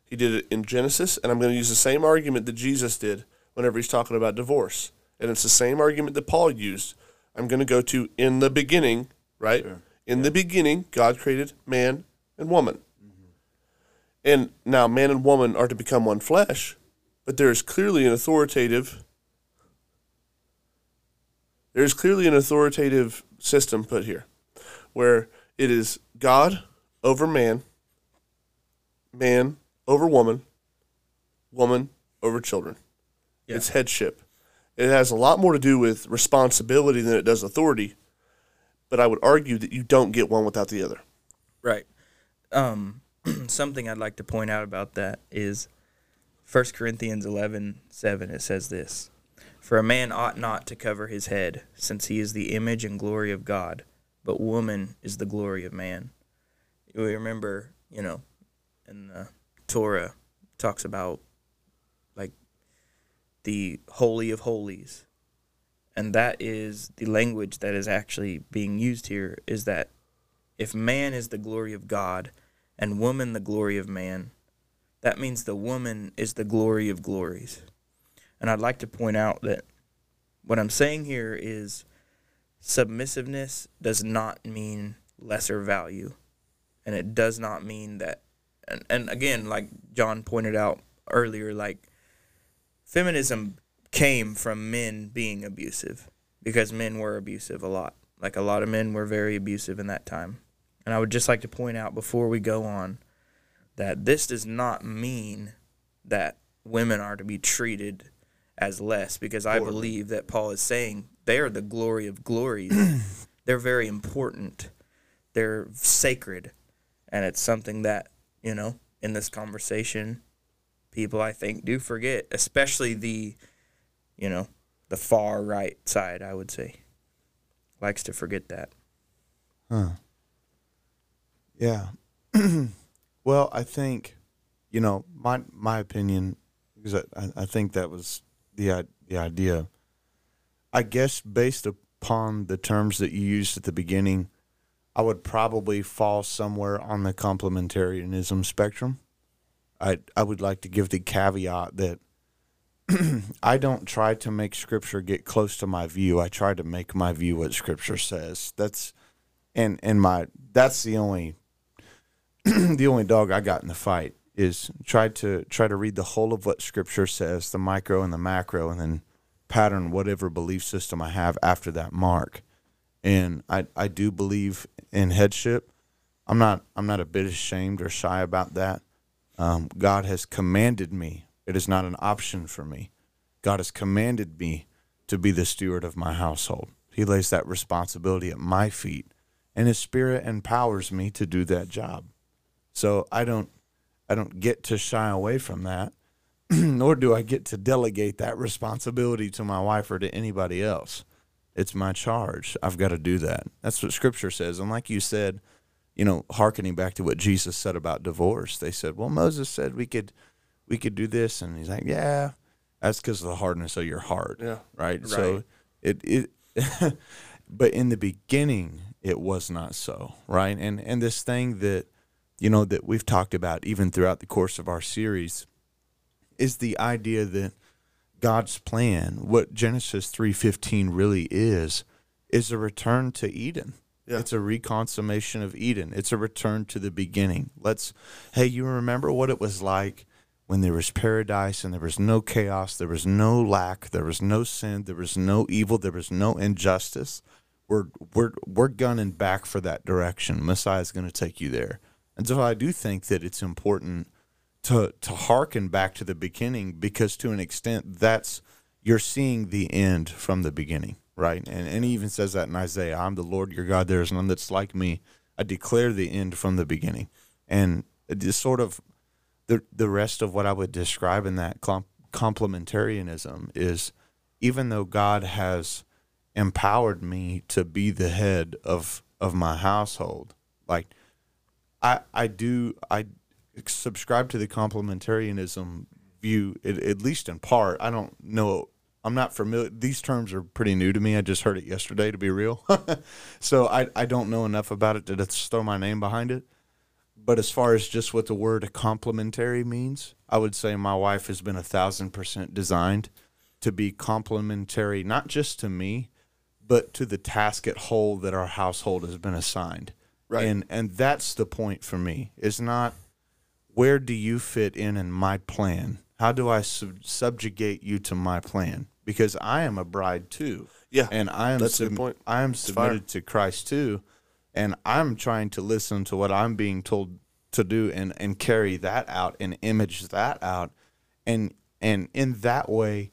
He did it in Genesis, and I'm going to use the same argument that Jesus did whenever he's talking about divorce. And it's the same argument that Paul used. I'm going to go to in the beginning, right? Sure. In yeah. the beginning, God created man and woman. Mm-hmm. And now man and woman are to become one flesh, but there is clearly an authoritative there is clearly an authoritative system put here where it is God over man, man over woman, woman over children. Yeah. It's headship. It has a lot more to do with responsibility than it does authority, but I would argue that you don't get one without the other. Right. Um, something I'd like to point out about that is First Corinthians eleven seven. It says this, "For a man ought not to cover his head, since he is the image and glory of God, but woman is the glory of man." We remember, you know, in the Torah talks about the Holy of Holies, and that is the language that is actually being used here, is that if man is the glory of God and woman the glory of man, that means the woman is the glory of glories. And I'd like to point out that what I'm saying here is submissiveness does not mean lesser value, and it does not mean that, and, and again, like John pointed out earlier, like, feminism came from men being abusive, because men were abusive a lot. Like, a lot of men were very abusive in that time. And I would just like to point out before we go on that this does not mean that women are to be treated as less, because I believe that Paul is saying they are the glory of glories. They're very important. They're sacred. And it's something that, you know, in this conversation, people, I think, do forget, especially the, you know, the far right side, I would say, likes to forget that. Huh. Yeah. Well, I think, you know, my my opinion, because I, I think that was the the idea, I guess, based upon the terms that you used at the beginning, I would probably fall somewhere on the complementarianism spectrum. I I would like to give the caveat that I don't try to make Scripture get close to my view. I try to make my view what Scripture says. That's and and my that's the only the only dog I got in the fight is try to try to read the whole of what Scripture says, the micro and the macro, and then pattern whatever belief system I have after that mark. And I I do believe in headship. I'm not I'm not a bit ashamed or shy about that. Um, God has commanded me. It is not an option for me. God has commanded me to be the steward of my household. He lays that responsibility at my feet, and His Spirit empowers me to do that job. So I don't, I don't get to shy away from that, nor do I get to delegate that responsibility to my wife or to anybody else. It's my charge. I've got to do that. That's what Scripture says. And like you said, you know, hearkening back to what Jesus said about divorce, they said, well, Moses said we could we could do this. And he's like, yeah, that's because of the hardness of your heart. Yeah. Right? right. So it, it but in the beginning, it was not so, right? And and this thing that, you know, that we've talked about even throughout the course of our series is the idea that God's plan, what Genesis three fifteen really is, is a return to Eden. Yeah. It's a reconsummation of Eden. It's a return to the beginning. Let's, hey, you remember what it was like when there was paradise and there was no chaos, there was no lack, there was no sin, there was no evil, there was no injustice. We're we're we're gunning back for that direction. Messiah's going to take you there. And so I do think that it's important to to hearken back to the beginning, because to an extent that's you're seeing the end from the beginning, right? And and he even says that in Isaiah, I'm the Lord your God, there is none that's like me. I declare the end from the beginning. And just sort of the the rest of what I would describe in that complementarianism is, even though God has empowered me to be the head of of my household, like I I do I subscribe to the complementarianism view, at, at least in part. I don't know, I'm not familiar, these terms are pretty new to me. I just heard it yesterday, to be real. So I I don't know enough about it to just throw my name behind it. But as far as just what the word complementary means, I would say my wife has been a thousand percent designed to be complementary, not just to me, but to the task at whole that our household has been assigned. Right. And and that's the point for me. It's not where do you fit in in my plan? How do I sub- subjugate you to my plan? Because I am a bride too. Yeah. And I am that's sub- the point. I am submitted Fire. to Christ too. And I'm trying to listen to what I'm being told to do and, and carry that out and image that out. And and in that way,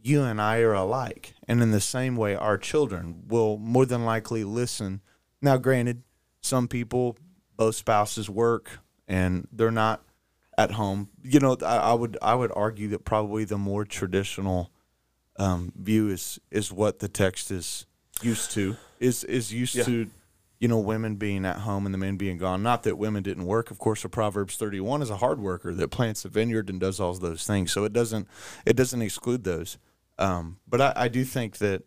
you and I are alike. And in the same way, our children will more than likely listen. Now, granted, some people, both spouses work and they're not at home. You know, I, I would I would argue that probably the more traditional um, view is is what the text is used to, is, is used yeah. to. You know, women being at home and the men being gone. Not that women didn't work. Of course, the Proverbs thirty-one is a hard worker that plants a vineyard and does all those things. So it doesn't it doesn't exclude those. Um, but I, I do think that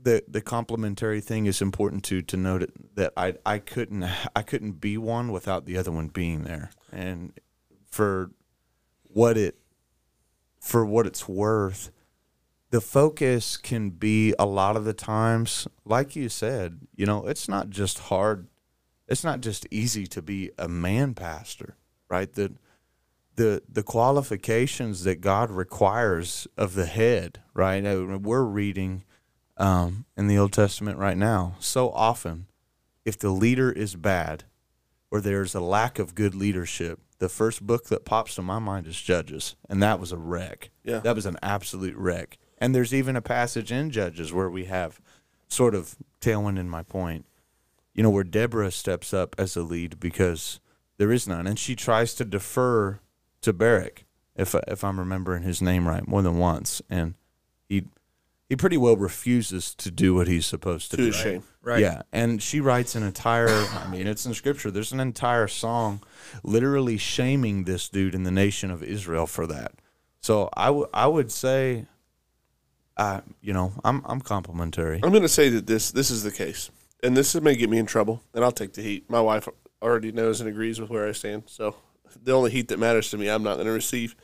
the the complementary thing is important to to note it, that I I couldn't I couldn't be one without the other one being there. And for what it for what it's worth, the focus can be a lot of the times, like you said, you know, it's not just hard. It's not just easy to be a man pastor, right? The, the, the qualifications that God requires of the head, right? We're reading um, in the Old Testament right now. So often, if the leader is bad or there's a lack of good leadership, the first book that pops to my mind is Judges, and that was a wreck. Yeah. That was an absolute wreck. And there's even a passage in Judges where we have sort of tailwind in my point, you know, where Deborah steps up as a lead because there is none. And she tries to defer to Barak, if, if I'm remembering his name right, more than once. And he he pretty well refuses to do what he's supposed to do. To shame. Right. Yeah. And she writes an entire, I mean, it's in Scripture. There's an entire song literally shaming this dude in the nation of Israel for that. So I, w- I would say... Uh, you know, I'm I'm complimentary. I'm going to say that this this is the case, and this may get me in trouble, and I'll take the heat. My wife already knows and agrees with where I stand, so the only heat that matters to me, I'm not going to receive.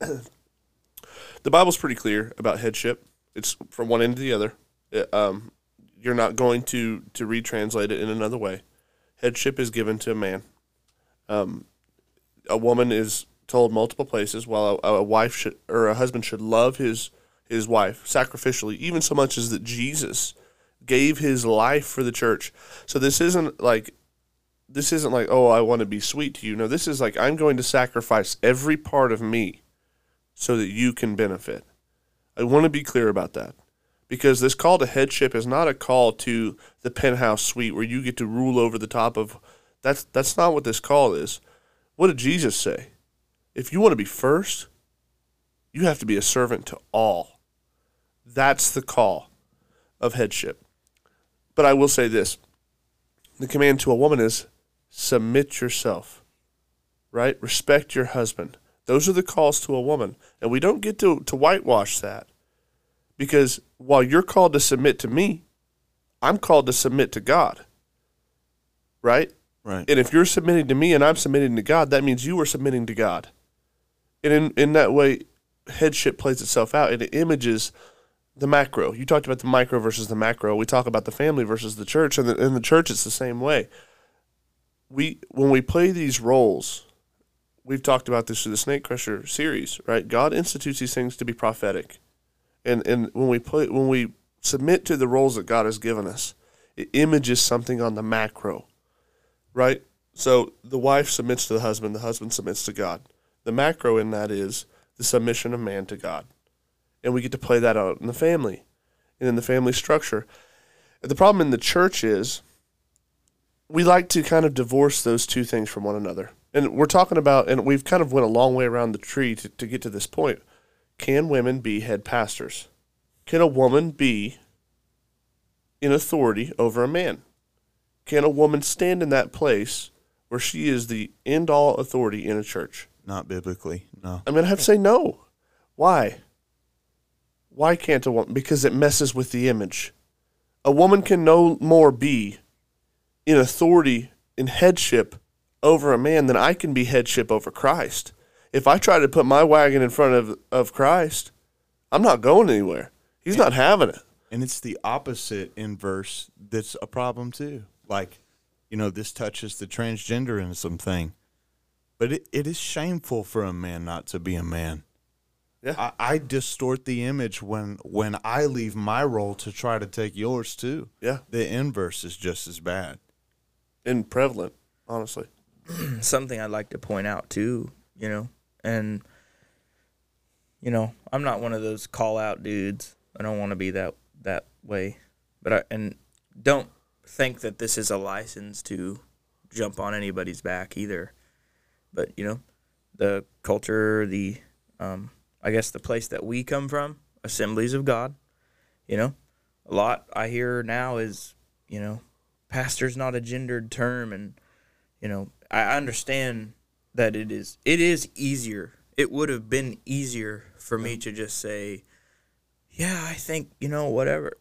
The Bible's pretty clear about headship. It's from one end to the other. It, um, you're not going to, to retranslate it in another way. Headship is given to a man. Um, a woman is told multiple places, while a, a wife should, or a husband should love his his wife sacrificially, even so much as that Jesus gave his life for the church. So this isn't like, this isn't like, oh, I want to be sweet to you. No, this is like, I'm going to sacrifice every part of me so that you can benefit. I want to be clear about that, because this call to headship is not a call to the penthouse suite where you get to rule over the top of, that's, that's not what this call is. What did Jesus say? If you want to be first, you have to be a servant to all. That's the call of headship. But I will say this. The command to a woman is submit yourself, right? Respect your husband. Those are the calls to a woman. And we don't get to, to whitewash that, because while you're called to submit to me, I'm called to submit to God, right? Right. And if you're submitting to me and I'm submitting to God, that means you are submitting to God. And in, in that way, headship plays itself out, and it images the macro. You talked about the micro versus the macro. We talk about the family versus the church, and in the church, it's the same way. We, when we play these roles, we've talked about this through the Snake Crusher series, right? God institutes these things to be prophetic. And and when we put when we submit to the roles that God has given us, it images something on the macro, right? So the wife submits to the husband, the husband submits to God. The macro in that is the submission of man to God. And we get to play that out in the family and in the family structure. The problem in the church is we like to kind of divorce those two things from one another. And we're talking about, and we've kind of went a long way around the tree to, to get to this point. Can women be head pastors? Can a woman be in authority over a man? Can a woman stand in that place where she is the end-all authority in a church? Not biblically, no. I'm going to have to say no. Why? Why can't a woman? Because it messes with the image. A woman can no more be in authority, in headship over a man than I can be headship over Christ. If I try to put my wagon in front of, of Christ, I'm not going anywhere. He's and, not having it. And it's the opposite inverse that's a problem too. Like, you know, this touches the transgenderism thing. But it, it is shameful for a man not to be a man. Yeah. I, I distort the image when when I leave my role to try to take yours too. Yeah. The inverse is just as bad. And prevalent, honestly. Something I'd like to point out too, you know, and, you know, I'm not one of those call-out dudes. I don't want to be that that way. But I, and don't think that this is a license to jump on anybody's back either. But, you know, the culture, the, um, I guess the place that we come from, Assemblies of God, you know, a lot I hear now is, you know, pastor's not a gendered term. And, you know, I understand that it is, it is easier. It would have been easier for me to just say, yeah, I think, you know, whatever.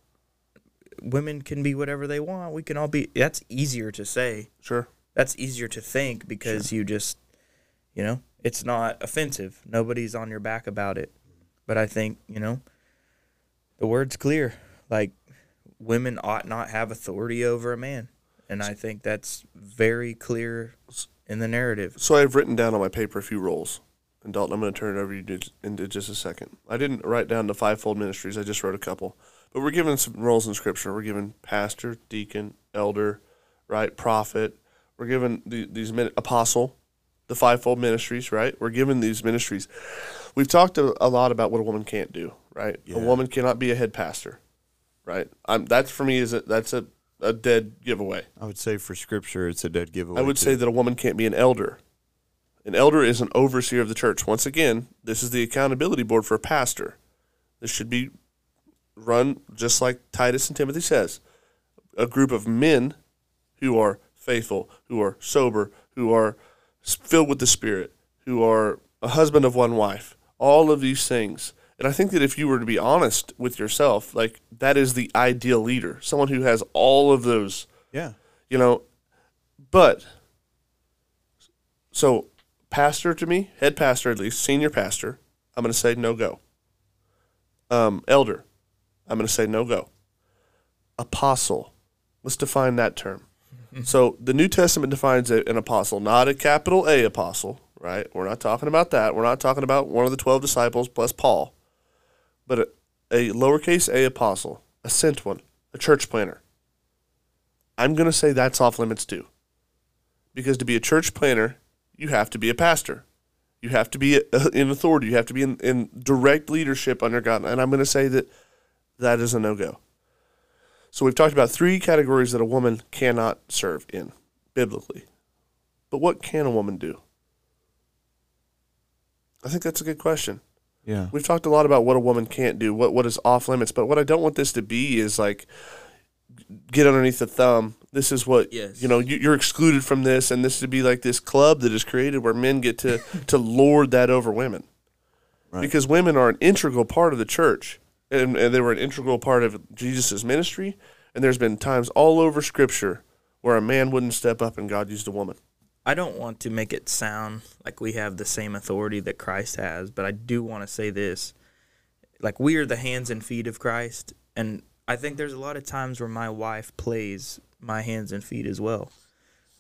Women can be whatever they want. We can all be. That's easier to say. Sure. That's easier to think because sure. you just. You know, it's not offensive. Nobody's on your back about it. But I think, you know, the word's clear. Like, women ought not have authority over a man. And I think that's very clear in the narrative. So I've written down on my paper a few roles. And Dalton, I'm going to turn it over to you in just a second. I didn't write down the fivefold ministries. I just wrote a couple. But we're given some roles in Scripture. We're given pastor, deacon, elder, right, prophet. We're given the, these men, apostle. The fivefold ministries, right? We're given these ministries. We've talked a, a lot about what a woman can't do, right? Yeah. A woman cannot be a head pastor, right? I'm, that's for me is a, that's a, a dead giveaway. I would say for Scripture, it's a dead giveaway. I would too. say that a woman can't be an elder. An elder is an overseer of the church. Once again, this is the accountability board for a pastor. This should be run just like Titus and Timothy says. A group of men who are faithful, who are sober, who are filled with the Spirit, who are a husband of one wife, all of these things. And I think that if you were to be honest with yourself, like that is the ideal leader, someone who has all of those. Yeah. You know, but so pastor to me, head pastor at least, senior pastor, I'm going to say no go. Um, elder, I'm going to say no go. Apostle, let's define that term. So the New Testament defines a, an apostle, not a capital A apostle, right? We're not talking about that. We're not talking about one of the twelve disciples plus Paul, but a, a lowercase a apostle, a sent one, a church planner. I'm going to say that's off limits too, because to be a church planner, you have to be a pastor. You have to be in authority. You have to be in, in direct leadership under God. And I'm going to say that that is a no-go. So we've talked about three categories that a woman cannot serve in, biblically. But what can a woman do? I think that's a good question. Yeah. We've talked a lot about what a woman can't do, what what is off limits, but what I don't want this to be is like, get underneath the thumb. This is what, yes. you know, you, you're excluded from this, and this would be like this club that is created where men get to, to lord that over women. Right. Because women are an integral part of the church. And, and they were an integral part of Jesus' ministry, and there's been times all over Scripture where a man wouldn't step up and God used a woman. I don't want to make it sound like we have the same authority that Christ has, but I do want to say this. Like, we are the hands and feet of Christ, and I think there's a lot of times where my wife plays my hands and feet as well.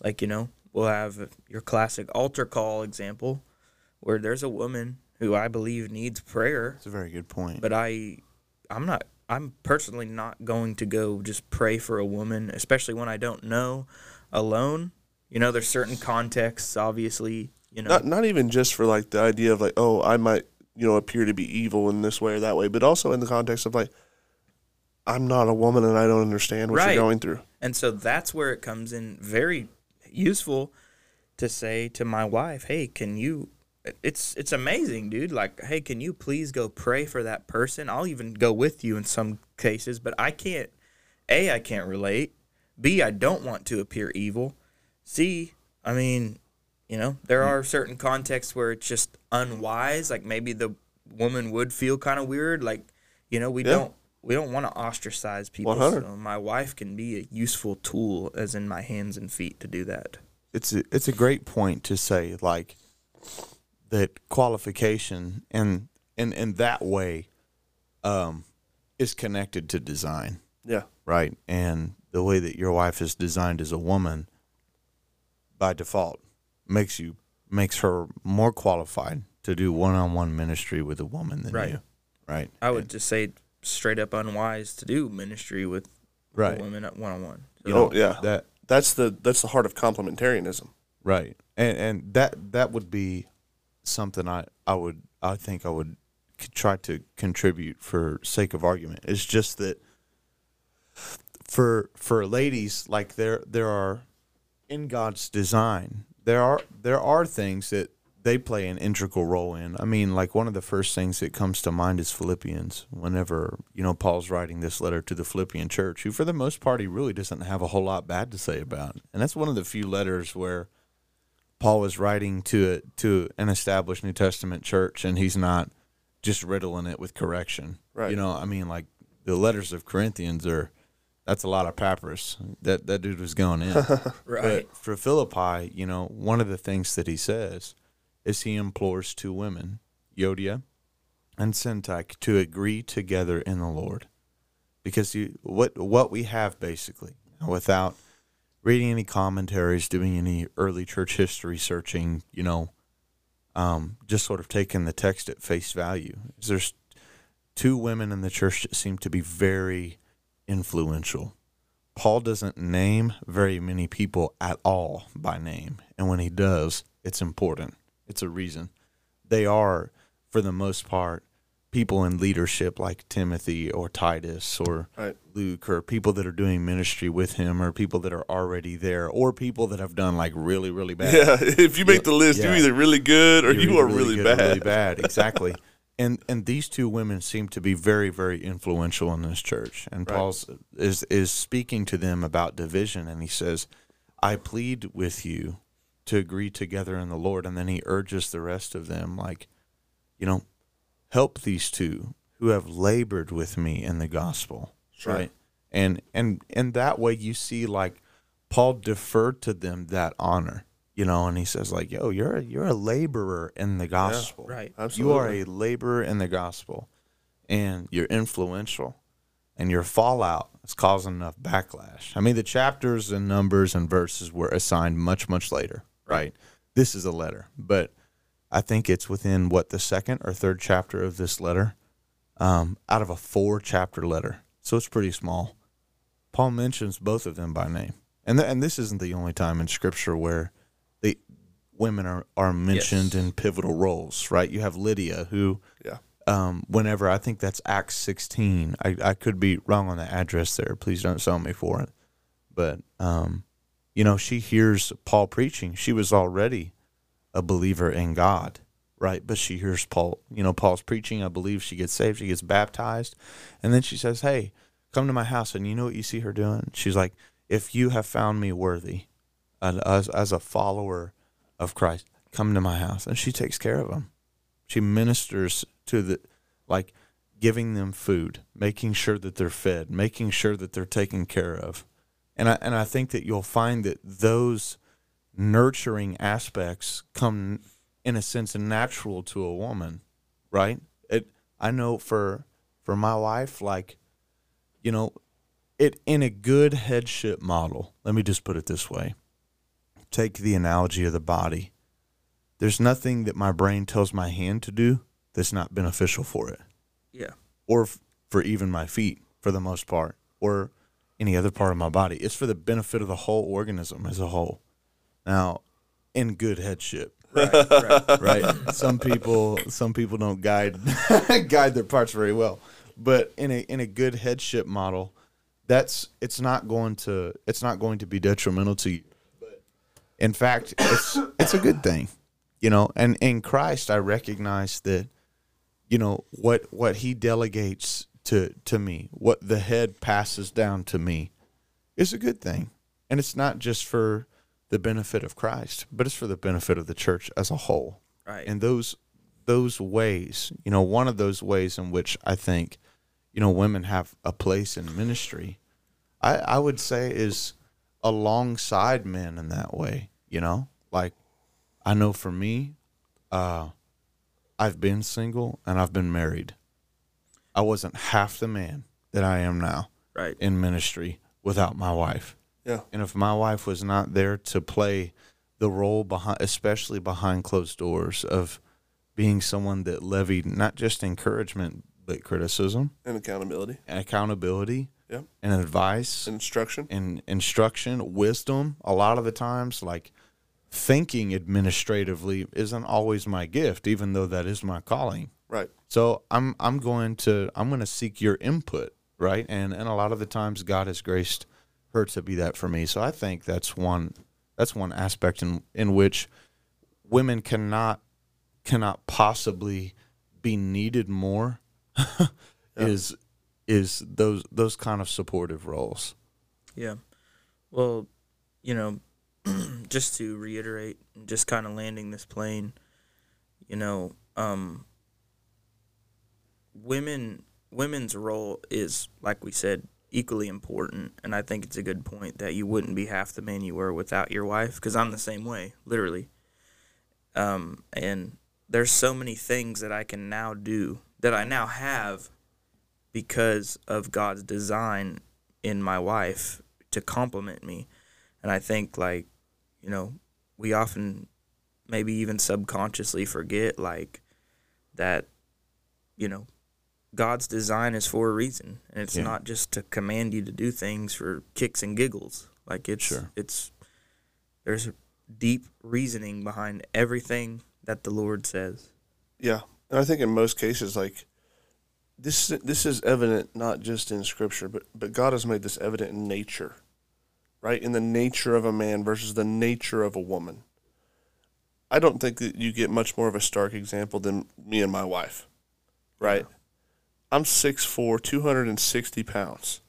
Like, you know, we'll have your classic altar call example. where there's a woman who I believe needs prayer. That's a very good point. But I, I'm not, I'm personally not going to go just pray for a woman, especially when I don't know, alone. You know, there's certain contexts, obviously, you know. Not, not even just for, like, the idea of, like, oh, I might, you know, appear to be evil in this way or that way, but also in the context of, like, I'm not a woman and I don't understand what right. you're going through. And so that's where it comes in very useful to say to my wife, hey, can you – it's it's amazing, dude. Like, hey, can you please go pray for that person? I'll even go with you in some cases, but I can't – A, I can't relate. B, I don't want to appear evil. C, I mean, you know, there are certain contexts where it's just unwise. Like maybe the woman would feel kind of weird. Like, you know, we yeah. don't we don't want to ostracize people. one hundred. So my wife can be a useful tool, as in my hands and feet, to do that. It's a, it's a great point to say, like, that qualification and in and, and that way um, is connected to design. Yeah. Right. And the way that your wife is designed as a woman by default makes you makes her more qualified to do one-on-one ministry with a woman than right. you. Right. I would and, just say straight up unwise to do ministry with right. women at one-on-one. So you know, oh, yeah. That that's the that's the heart of complementarianism. Right. And and that that would be something I, I would I think I would try to contribute for sake of argument. It's just that for for ladies, like there there are in God's design, there are there are things that they play an integral role in. I mean, like one of the first things that comes to mind is Philippians. Whenever, you know, Paul's writing this letter to the Philippian church, who for the most part he really doesn't have a whole lot bad to say about. And that's one of the few letters where Paul is writing to a, to an established New Testament church and he's not just riddling it with correction. Right. You know, I mean, like the letters of Corinthians are that's a lot of papyrus. That that dude was going in. Right. But for Philippi, you know, one of the things that he says is he implores two women, Yodia and Syntyche, to agree together in the Lord. Because you, what what we have basically, without reading any commentaries, doing any early church history searching, you know, um, just sort of taking the text at face value, is there's two women in the church that seem to be very influential. Paul doesn't name very many people at all by name, and when he does, it's important. It's a reason. They are, for the most part, people in leadership like Timothy or Titus or right. Luke, or people that are doing ministry with him, or people that are already there, or people that have done like really, really bad. Yeah, if you make the list, yeah. you're either really good or you're you are really, really bad. Really bad, exactly. And and these two women seem to be very, very influential in this church. And right. Paul is, is speaking to them about division, and he says, I plead with you to agree together in the Lord. And then he urges the rest of them, like, you know, help these two who have labored with me in the gospel. Sure. Right? And, and and that way you see, like, Paul deferred to them that honor. You know, and he says, like, yo, you're a, you're a laborer in the gospel. Yeah, right. Absolutely. You are a laborer in the gospel, and you're influential, and your fallout is causing enough backlash. I mean, the chapters and numbers and verses were assigned much, much later, right? right? This is a letter, but I think it's within, what, the second or third chapter of this letter, um, out of a four-chapter letter. So it's pretty small. Paul mentions both of them by name. And th- and this isn't the only time in Scripture where the women are, are mentioned yes. in pivotal roles, right? You have Lydia, who, yeah. um, whenever, I think that's Acts sixteen. I, I could be wrong on the address there. Please don't sell me for it. But, um, you know, she hears Paul preaching. She was already a believer in God, right? But she hears Paul, you know, Paul's preaching. I believe she gets saved. She gets baptized. And then she says, hey, come to my house. And you know what you see her doing? She's like, if you have found me worthy, As, as a follower of Christ, come to my house. And she takes care of them. She ministers to the, like, giving them food, making sure that they're fed, making sure that they're taken care of. And I, and I think that you'll find that those nurturing aspects come, in a sense, natural to a woman, right? It, I know for for my wife, like, you know, it in a good headship model, let me just put it this way. Take the analogy of the body. there's nothing that my brain tells my hand to do that's not beneficial for it. Yeah. Or f- for even my feet, for the most part, or any other part of my body. It's for the benefit of the whole organism as a whole. Now, in good headship. Right, right, right. Some people, some people don't guide guide their parts very well, but in a in a good headship model, that's it's not going to it's not going to be detrimental to you. But in fact, it's it's a good thing, you know. And in Christ, I recognize that, you know, what what He delegates to to me, what the head passes down to me, is a good thing, and it's not just for the benefit of Christ, but it's for the benefit of the church as a whole. Right. And those those ways, you know, one of those ways in which I think, you know, women have a place in ministry, I, I would say is alongside men in that way, you know? Like, I know for me, uh, I've been single and I've been married. I wasn't half the man that I am now, right, in ministry without my wife. Yeah. And if my wife was not there to play the role behind, especially behind closed doors, of being someone that levied not just encouragement but criticism and accountability, and accountability, yeah, and advice, and instruction, and instruction, wisdom. A lot of the times, like, thinking administratively isn't always my gift, even though that is my calling. Right. So I'm I'm going to I'm going to seek your input, right? And and a lot of the times, God has graced her to be that for me. So I think that's one that's one aspect in in which women cannot cannot possibly be needed more is yeah. is those those kind of supportive roles. Yeah. Well, you know, just to reiterate, just kind of landing this plane, you know, um women women's role is, like we said, equally important, and I think it's a good point that you wouldn't be half the man you were without your wife, because I'm the same way, literally. Um, and there's so many things that I can now do, that I now have, because of God's design in my wife to complement me. And I think, like, you know, we often maybe even subconsciously forget, like, that, you know, God's design is for a reason, and it's yeah. not just to command you to do things for kicks and giggles. Like, it's sure. it's there's a deep reasoning behind everything that the Lord says. Yeah, and I think in most cases, like, this this is evident not just in Scripture, but but God has made this evident in nature, right? In the nature of a man versus the nature of a woman. I don't think that you get much more of a stark example than me and my wife, right? Yeah. I'm six foot four, two hundred sixty pounds.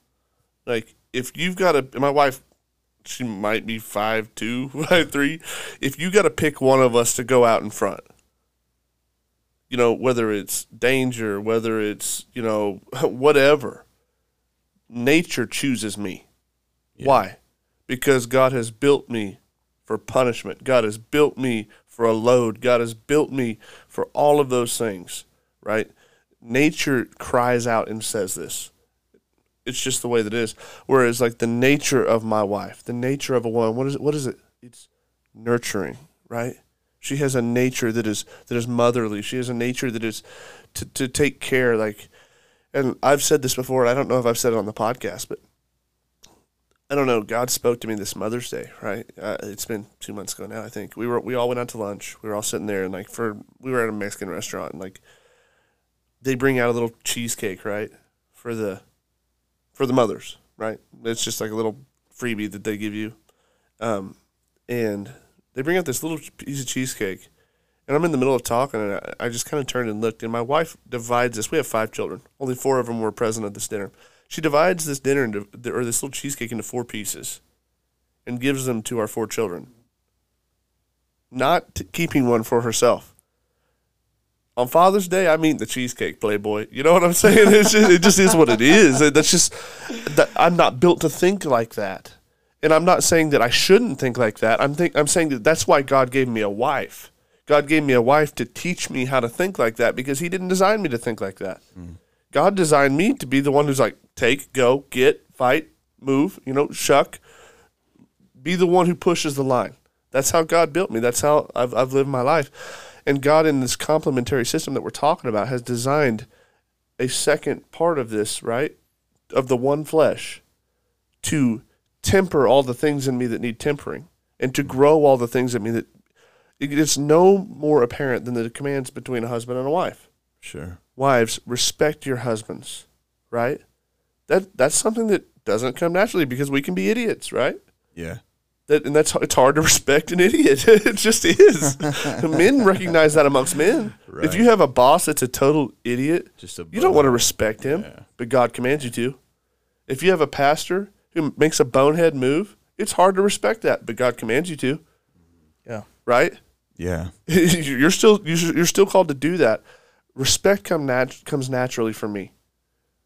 Like, if you've got to, my wife, she might be five two, five three. If you got to pick one of us to go out in front, you know, whether it's danger, whether it's, you know, whatever, nature chooses me. Yeah. Why? Because God has built me for punishment. God has built me for a load. God has built me for all of those things, right? Nature cries out and says this. It's just the way that it is. Whereas, like, the nature of my wife, the nature of a woman, what is it? What is it? It's nurturing, right? She has a nature that is that is motherly. She has a nature that is to, to take care. Like, and I've said this before, and I don't know if I've said it on the podcast, but I don't know. God spoke to me this Mother's Day, right? Uh, it's been two months ago now, I think. We were we all went out to lunch. We were all sitting there, and like for we were at a Mexican restaurant, and like. They bring out a little cheesecake, right, for the for the mothers, right? It's just like a little freebie that they give you. Um, and they bring out this little piece of cheesecake, and I'm in the middle of talking, and I, I just kind of turned and looked, and my wife divides this. We have five children. Only four of them were present at this dinner. She divides this dinner into, or this little cheesecake into four pieces and gives them to our four children, not t- keeping one for herself. On Father's Day, I'm eating the cheesecake, Playboy. You know what I'm saying? It's just, it just is what it is. That's just that I'm not built to think like that, and I'm not saying that I shouldn't think like that. I'm think I'm saying that that's why God gave me a wife. God gave me a wife to teach me how to think like that, because He didn't design me to think like that. Mm. God designed me to be the one who's like, take, go, get, fight, move. You know, shuck. Be the one who pushes the line. That's how God built me. That's how I've, I've lived my life. And God, in this complementary system that we're talking about, has designed a second part of this, right, of the one flesh, to temper all the things in me that need tempering and to grow all the things in me that it's no more apparent than the commands between a husband and a wife. Sure. Wives, respect your husbands, right? That That's something that doesn't come naturally because we can be idiots, right? Yeah. That, and that's it's hard to respect an idiot. It just is. Men recognize that amongst men. Right. If you have a boss that's a total idiot, just a you don't want to respect him, yeah. but God commands you to. If you have a pastor who makes a bonehead move, it's hard to respect that, but God commands you to. Yeah. Right? Yeah. You're still you're still called to do that. Respect come nat- comes naturally for me.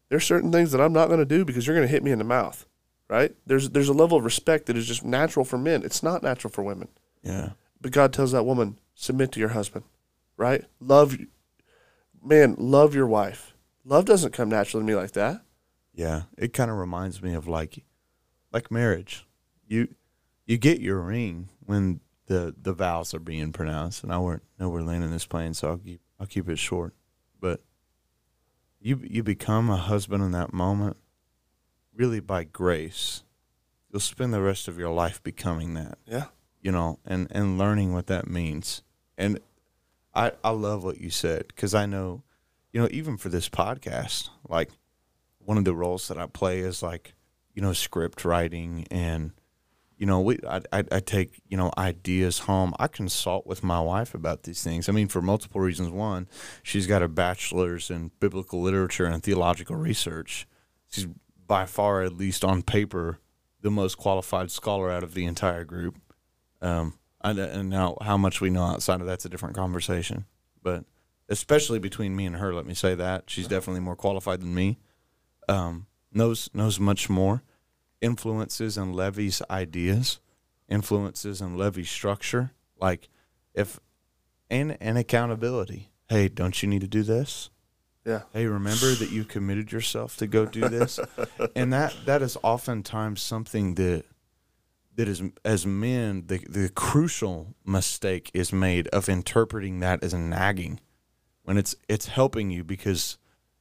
There's certain things that I'm not going to do because you're going to hit me in the mouth. Right? There's there's a level of respect that is just natural for men. It's not natural for women. Yeah. But God tells that woman, submit to your husband. Right? Love, man, love your wife. Love doesn't come naturally to me like that. Yeah. It kind of reminds me of like, like marriage. You, you get your ring when the, the vows are being pronounced. And I weren't, no, we're landing this plane, so I'll keep I'll keep it short. But you you become a husband in that moment. Really, by grace, you'll spend the rest of your life becoming that. Yeah, you know, and, and learning what that means. And I I love what you said because I know, you know, even for this podcast, like one of the roles that I play is like, you know, script writing, and you know, we I I, I take you know ideas home. I consult with my wife about these things. I mean, for multiple reasons. One, she's got a bachelor's in biblical literature and theological research. She's by far, at least on paper, the most qualified scholar out of the entire group. Um, and, and now how much we know outside of that's a different conversation. But especially between me and her, let me say that. She's definitely more qualified than me. Um, knows knows much more. Influences and levies ideas. Influences and levies structure. Like, if, and, and accountability. Hey, don't you need to do this? Yeah. Hey, remember that you committed yourself to go do this, and that, that is oftentimes something that that is as men the the crucial mistake is made of interpreting that as a nagging, when it's it's helping you because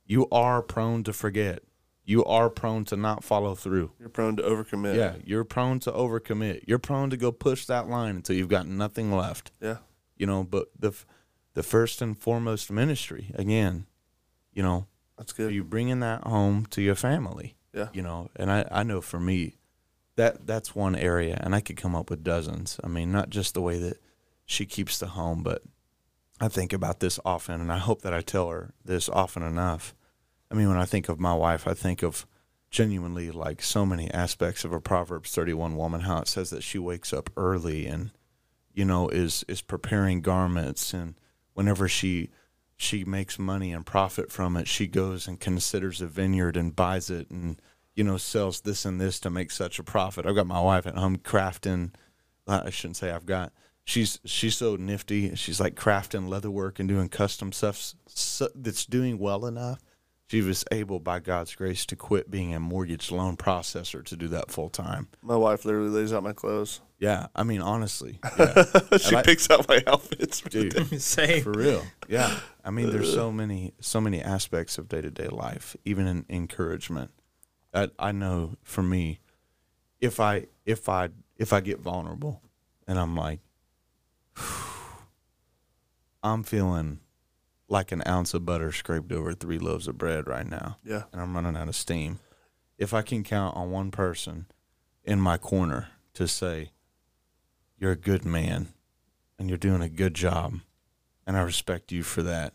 you are prone to forget, you are prone to not follow through, you're prone to overcommit. Yeah, you're prone to overcommit. You're prone to go push that line until you've got nothing left. Yeah, you know. But the the first and foremost ministry again. You know, that's good. You bringing that home to your family. Yeah. You know, and I, I know for me, that that's one area, and I could come up with dozens. I mean, not just the way that she keeps the home, but I think about this often, and I hope that I tell her this often enough. I mean, when I think of my wife, I think of genuinely like so many aspects of a Proverbs thirty-one woman, how it says that she wakes up early and, you know, is is preparing garments, and whenever she... she makes money and profit from it. She goes and considers a vineyard and buys it and, you know, sells this and this to make such a profit. I've got my wife at home crafting. I shouldn't say I've got. She's she's so nifty. She's like crafting leatherwork and doing custom stuff that's doing well enough. She was able, by God's grace, to quit being a mortgage loan processor to do that full time. My wife literally lays out my clothes. Yeah, I mean, honestly. Yeah. she I, picks out my outfits. For dude, same. For real. Yeah. I mean, there's so many so many aspects of day-to-day life, even in encouragement. I, I know for me, if I if I, if I get vulnerable and I'm like, I'm feeling like an ounce of butter scraped over three loaves of bread right now. Yeah. And I'm running out of steam. If I can count on one person in my corner to say, you're a good man and you're doing a good job and I respect you for that,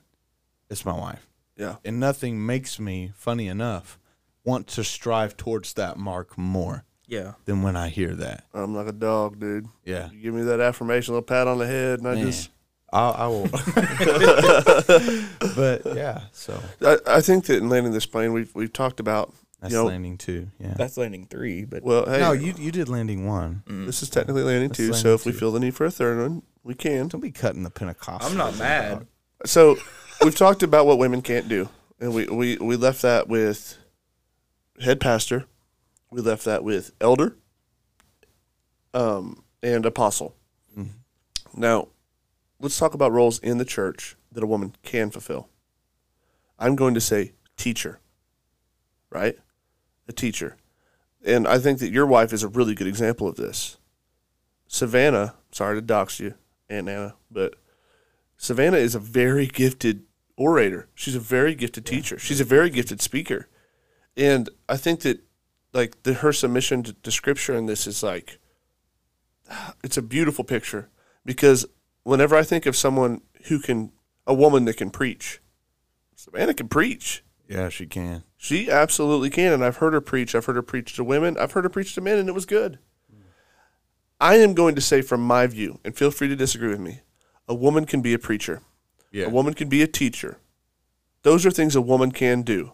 it's my wife. Yeah. And nothing makes me, funny enough, want to strive towards that mark more. Yeah. Than when I hear that. I'm like a dog, dude. Yeah. You give me that affirmation, a little pat on the head, and I Man. just... I, I will, but yeah. So I, I think that in landing this plane, we've we've talked about that's you know, landing two. Yeah, that's landing three. But well, hey, no, you you did landing one. Mm. This is technically landing that's two. Landing so if two. we feel the need for a third one, we can. Don't be cutting the Pentecostal. I'm not mad. Out. So we've talked about what women can't do, and we, we we left that with head pastor, we left that with elder, um, and apostle. Mm. Now, let's talk about roles in the church that a woman can fulfill. I'm going to say teacher, right? A teacher. And I think that your wife is a really good example of this. Savannah, sorry to dox you, Aunt Nana, but Savannah is a very gifted orator. She's a very gifted teacher. She's a very gifted speaker. And I think that, like, the, her submission to, to Scripture in this is, like, it's a beautiful picture. Because whenever I think of someone who can, a woman that can preach, Savannah can preach. Yeah, she can. She absolutely can, and I've heard her preach. I've heard her preach to women. I've heard her preach to men, and it was good. Mm. I am going to say from my view, and feel free to disagree with me, a woman can be a preacher. Yeah. A woman can be a teacher. Those are things a woman can do,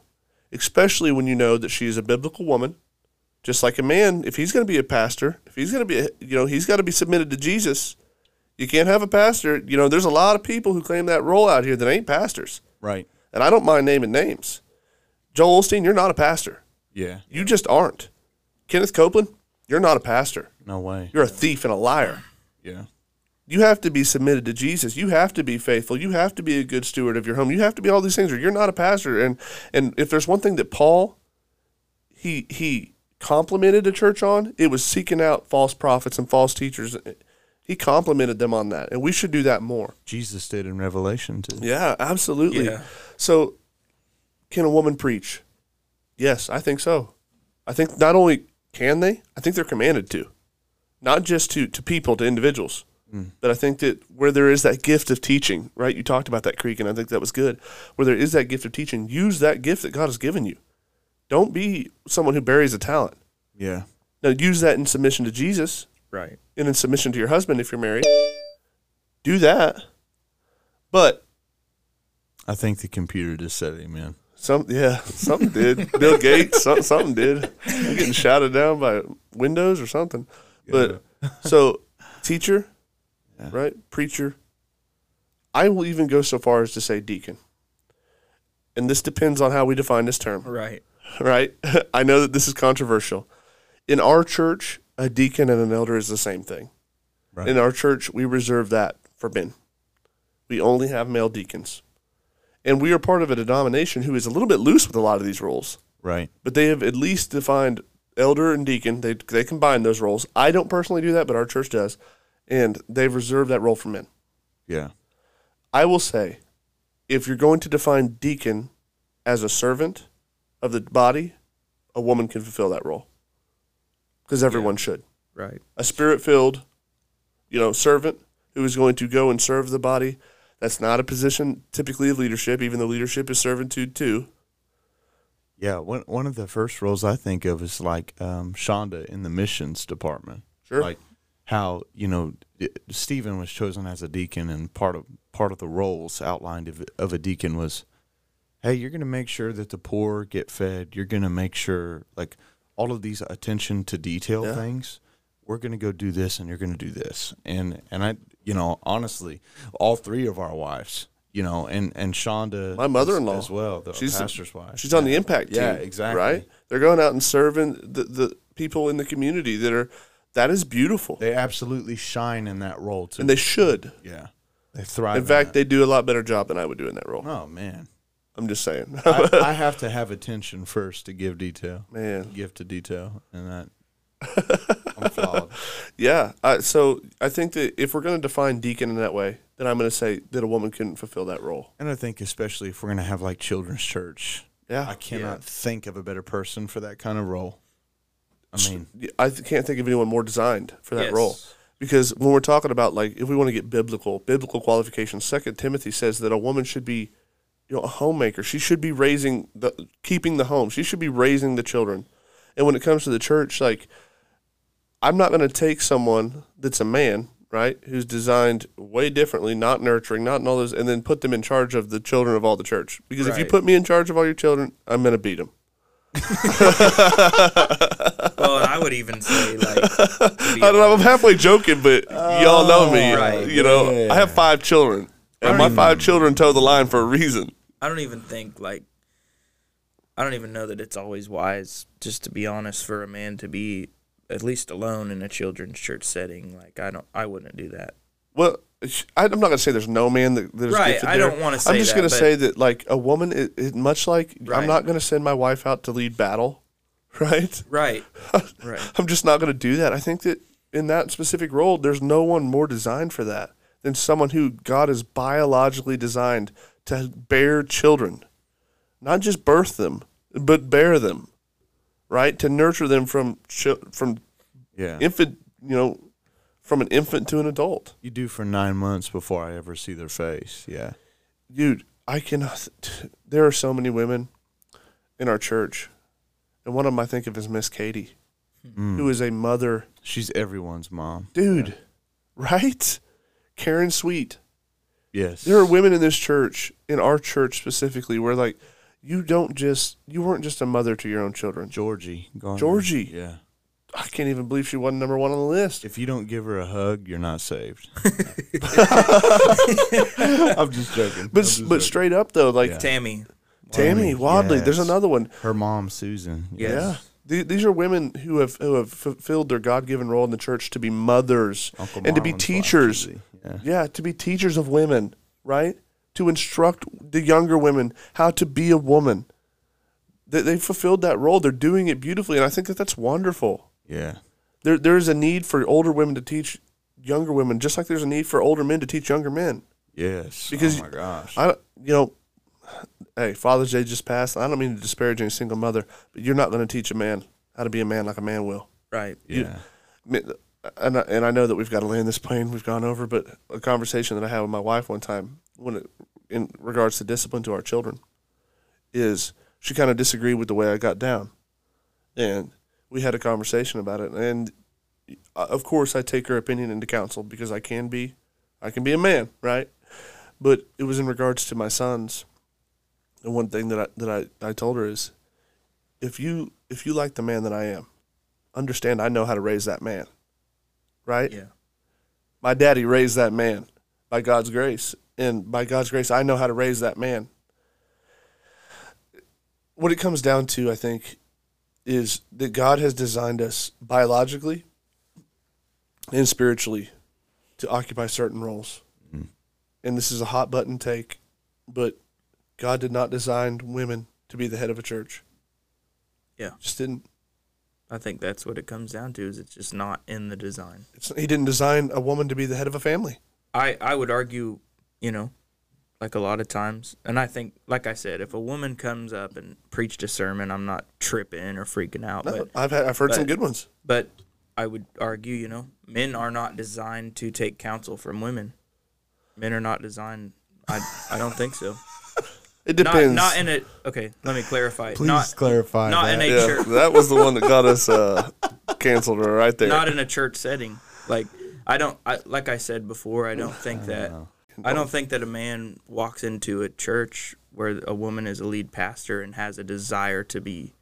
especially when you know that she is a biblical woman. Just like a man, if he's going to be a pastor, if he's going to be, a, you know, he's got to be submitted to Jesus. You can't have a pastor. You know, there's a lot of people who claim that role out here that ain't pastors. Right. And I don't mind naming names. Joel Osteen, you're not a pastor. Yeah. You just aren't. Kenneth Copeland, you're not a pastor. No way. You're a thief and a liar. Yeah. You have to be submitted to Jesus. You have to be faithful. You have to be a good steward of your home. You have to be all these things, or you're not a pastor. And and if there's one thing that Paul, he he complimented the church on, it was seeking out false prophets and false teachers. He complimented them on that, and we should do that more. Jesus did in Revelation, too. Yeah, absolutely. Yeah. So can a woman preach? Yes, I think so. I think not only can they, I think they're commanded to, not just to, to people, to individuals, mm. but I think that where there is that gift of teaching, right? You talked about that, Creek, and I think that was good. Where there is that gift of teaching, use that gift that God has given you. Don't be someone who buries a talent. Yeah. Now, use that in submission to Jesus. Right. And in submission to your husband if you're married. Do that. But I think the computer just said amen. Some yeah, something did. Bill Gates, some, something did. You're getting shouted down by Windows or something. Yeah. But so teacher, yeah. right? Preacher. I will even go so far as to say deacon. And this depends on how we define this term. Right. Right? I know that this is controversial. In our church, a deacon and an elder is the same thing. Right. In our church, we reserve that for men. We only have male deacons. And we are part of a denomination who is a little bit loose with a lot of these roles. Right. But they have at least defined elder and deacon. They they combine those roles. I don't personally do that, but our church does. And they've reserved that role for men. Yeah. I will say, if you're going to define deacon as a servant of the body, a woman can fulfill that role. Because everyone yeah. should. Right. A spirit-filled, you know, servant who is going to go and serve the body. That's not a position typically of leadership, even though leadership is servitude too. Yeah, one one of the first roles I think of is like um, Shonda in the missions department. Sure. Like how, you know, Stephen was chosen as a deacon, and part of part of the roles outlined of, of a deacon was, hey, you're going to make sure that the poor get fed. You're going to make sure, like, all of these attention to detail yeah. things, we're going to go do this and you're going to do this. And, and I, you know, honestly, all three of our wives, you know, and, and Shonda, my mother-in-law as well, the she's pastor's the, wife. She's on the impact team. Yeah, exactly. Right. They're going out and serving the, the people in the community that are, that is beautiful. They absolutely shine in that role too. And they should. Yeah. They thrive. In fact, in they do a lot better job than I would do in that role. Oh man. I'm just saying. I, I have to have attention first to give detail. Man. Give to detail. And that, I'm flawed. Yeah. Uh, so I think that if we're going to define deacon in that way, then I'm going to say that a woman couldn't fulfill that role. And I think especially if we're going to have like children's church. Yeah. I cannot yeah. think of a better person for that kind of role. I mean. I th- can't think of anyone more designed for that yes. role. Because when we're talking about like if we want to get biblical, biblical qualifications, Second Timothy says that a woman should be, you know, a homemaker. She should be raising the, keeping the home. She should be raising the children. And when it comes to the church, like, I'm not going to take someone that's a man, right, who's designed way differently, not nurturing, not in all those, and then put them in charge of the children of all the church. Because right. if you put me in charge of all your children, I'm going to beat them. Well, and I would even say, like, I don't honest. know, I'm halfway joking, but oh, y'all know me. Right. You know, yeah. I have five children, and my even, five children toe the line for a reason. I don't even think, like, I don't even know that it's always wise, just to be honest, for a man to be at least alone in a children's church setting. Like, I don't, I wouldn't do that. Well, I'm not going to say there's no man that there's right, gifted. Right, I there. don't want to say that. I'm just going to say that, like, a woman, it, it, much like right. I'm not going to send my wife out to lead battle, right? Right, right. I'm just not going to do that. I think that in that specific role, there's no one more designed for that than someone who God has biologically designed to bear children. Not just birth them, but bear them, right? To nurture them from from yeah. infant, you know, from an infant to an adult. You do for nine months before I ever see their face, yeah. Dude, I cannot, there are so many women in our church, and one of them I think of is Miss Katie, mm. who is a mother. She's everyone's mom. Dude, yeah. right? Karen Sweet. Yes. There are women in this church, in our church specifically, where, like, You don't just, you weren't just a mother to your own children. Georgie. Garner. Georgie. Yeah. I can't even believe she wasn't number one on the list. If you don't give her a hug, you're not saved. I'm just joking. But just but joking. Straight up, though, like. Yeah. Tammy. Tammy Wadley. Yes. There's another one. Her mom, Susan. Yes. Yeah. Th- these are women who have who have fulfilled their God-given role in the church to be mothers Uncle and to be teachers. Yeah. yeah, to be teachers of women, right? To instruct the younger women how to be a woman. They, they fulfilled that role. They're doing it beautifully, and I think that that's wonderful. Yeah. There, there is a need for older women to teach younger women, just like there's a need for older men to teach younger men. Yes. Because, oh, my gosh. I, you know, hey, Father's Day just passed, and I don't mean to disparage any single mother, but you're not going to teach a man how to be a man like a man will. Right. Yeah. You, and, I, and I know that we've got to land this plane. We've gone over, but a conversation that I had with my wife one time, when it, in regards to discipline to our children, is she kind of disagreed with the way I got down. And we had a conversation about it. And, of course, I take her opinion into counsel because I can be I can be a man, right? But it was in regards to my sons. And one thing that I, that I, I told her is, if you if you like the man that I am, understand I know how to raise that man, right? Yeah. My daddy raised that man by God's grace. And by God's grace, I know how to raise that man. What it comes down to, I think, is that God has designed us biologically and spiritually to occupy certain roles. Mm. And this is a hot button take, but God did not design women to be the head of a church. Yeah. Just didn't. I think that's what it comes down to, is it's just not in the design. It's, he didn't design a woman to be the head of a family. I, I would argue... You know, like a lot of times. And I think, like I said, if a woman comes up and preached a sermon, I'm not tripping or freaking out. No, but, I've, had, I've heard but, some good ones. But I would argue, you know, men are not designed to take counsel from women. Men are not designed. I, I don't think so. It depends. Not, not in a, okay, let me clarify. Please not, clarify Not that. in a yeah, church. That was the one that got us uh, canceled right there. Not in a church setting. Like, I don't, I, like I said before, I don't think I don't that. Know. I don't think that a man walks into a church where a woman is a lead pastor and has a desire to be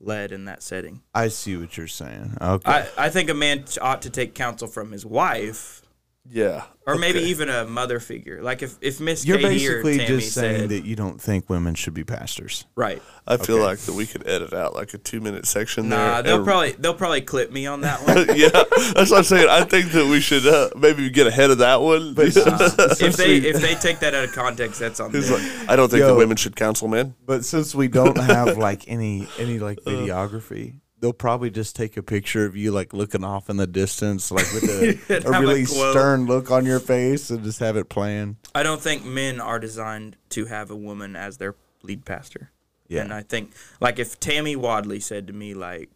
led in that setting. I see what you're saying. Okay. I, I think a man ought to take counsel from his wife. Yeah. Or okay. maybe even a mother figure. Like if, if Miss Katie or Tammy said... You're basically just saying that you don't think women should be pastors. Right. I feel okay. like that we could edit out like a two-minute section nah, there. Nah, they'll, and... probably, they'll probably clip me on that one. Yeah, that's what I'm saying. I think that we should uh, maybe get ahead of that one. But uh, if they if they take that out of context, that's on them. Like, I don't think Yo, that women should counsel men. But since we don't have like any, any like videography... They'll probably just take a picture of you, like, looking off in the distance, like, with a, a really a stern look on your face and just have it playing. I don't think men are designed to have a woman as their lead pastor. Yeah. And I think, like, if Tammy Wadley said to me, like,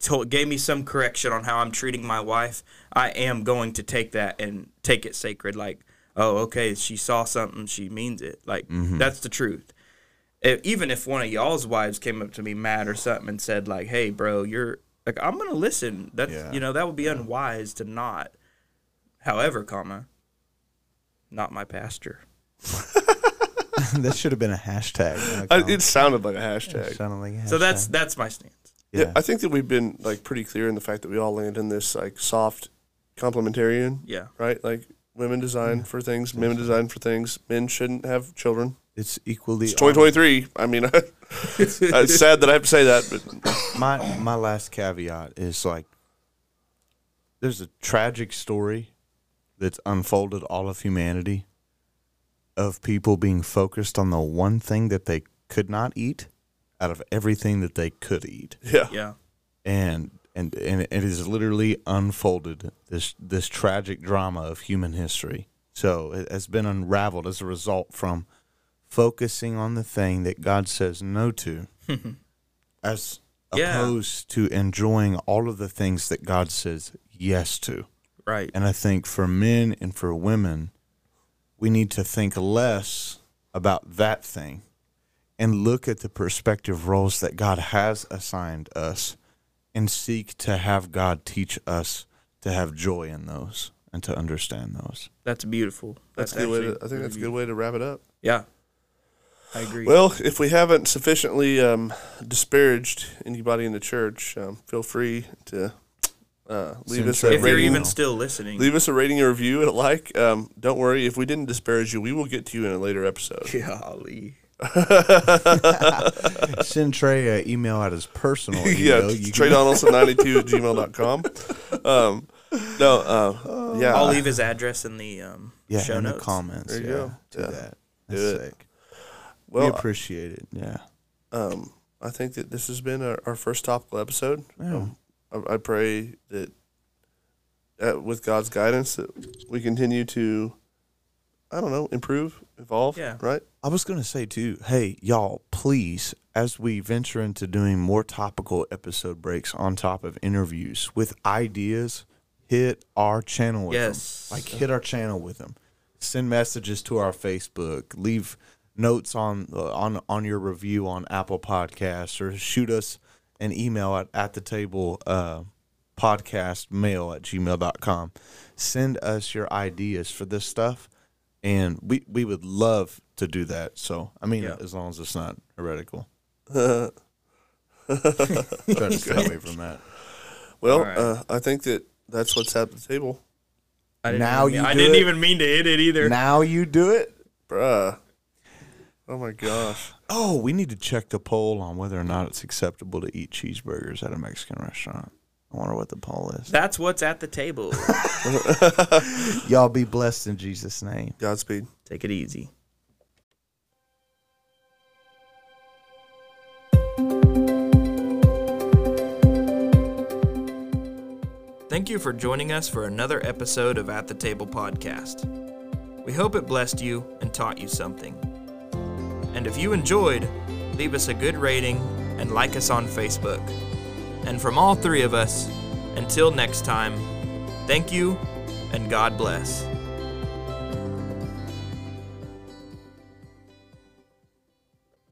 told, gave me some correction on how I'm treating my wife, I am going to take that and take it sacred. Like, oh, okay, she saw something, she means it. Like, mm-hmm. that's the truth. If, even if one of y'all's wives came up to me mad or something and said, like, hey, bro, you're – like, I'm going to listen. That's, yeah. you know, that would be yeah. unwise to not. However, comma, not my pastor. That should have been a hashtag. I, it sounded like a hashtag. It sounded like a hashtag. So that's that's my stance. Yeah. yeah, I think that we've been, like, pretty clear in the fact that we all land in this, like, soft complementarian. Yeah. Right? Like, women design yeah. for things. Men design for things. Men shouldn't have children. It's equally. It's twenty twenty-three. I mean, it's sad that I have to say that, but my my last caveat is like, there's a tragic story that's unfolded all of humanity, of people being focused on the one thing that they could not eat out of everything that they could eat. Yeah. Yeah. And and and it is literally unfolded, this this tragic drama of human history. So it has been unraveled as a result from focusing on the thing that God says no to, as yeah. opposed to enjoying all of the things that God says yes to. Right. And I think for men and for women, we need to think less about that thing and look at the perspective roles that God has assigned us and seek to have God teach us to have joy in those and to understand those. That's beautiful. That's, that's a good way to, I think that's a good way to wrap it up. Yeah. I agree. Well, if we haven't sufficiently um, disparaged anybody in the church, um, feel free to uh, leave Since us a if rating. If you're even still listening. Leave us a rating, a review, and a like. Um, don't worry. If we didn't disparage you, we will get to you in a later episode. Golly. Send Trey an email at his personal email. Yeah, Trey Donaldson ninety-two at gmail dot com. Um, no, uh, yeah. I'll leave his address in the um, yeah, show in notes. The comments. There you yeah, go. Do yeah. that. That's do sick. It. Well, we appreciate it, yeah. Um, I think that this has been our, our first topical episode. Yeah. Um, I, I pray that, that with God's guidance that we continue to, I don't know, improve, evolve, yeah. right? I was going to say, too, hey, y'all, please, as we venture into doing more topical episode breaks on top of interviews with ideas, hit our channel with yes. them. Like, hit our channel with them. Send messages to our Facebook. Leave notes on uh, on on your review on Apple Podcasts, or shoot us an email at at the table uh podcast mail at gmail dot com. Send us your ideas for this stuff, and we we would love to do that. So I mean, yeah. as long as it's not heretical. Trying to stay away from that. Well, right. uh I think that that's what's at the table. I didn't now you I didn't it. even mean to hit it either. Now you do it, bruh. Oh, my gosh. Oh, we need to check the poll on whether or not it's acceptable to eat cheeseburgers at a Mexican restaurant. I wonder what the poll is. That's what's at the table. Y'all be blessed in Jesus' name. Godspeed. Take it easy. Thank you for joining us for another episode of At the Table Podcast. We hope it blessed you and taught you something. And if you enjoyed, leave us a good rating and like us on Facebook. And from all three of us, until next time, thank you and God bless.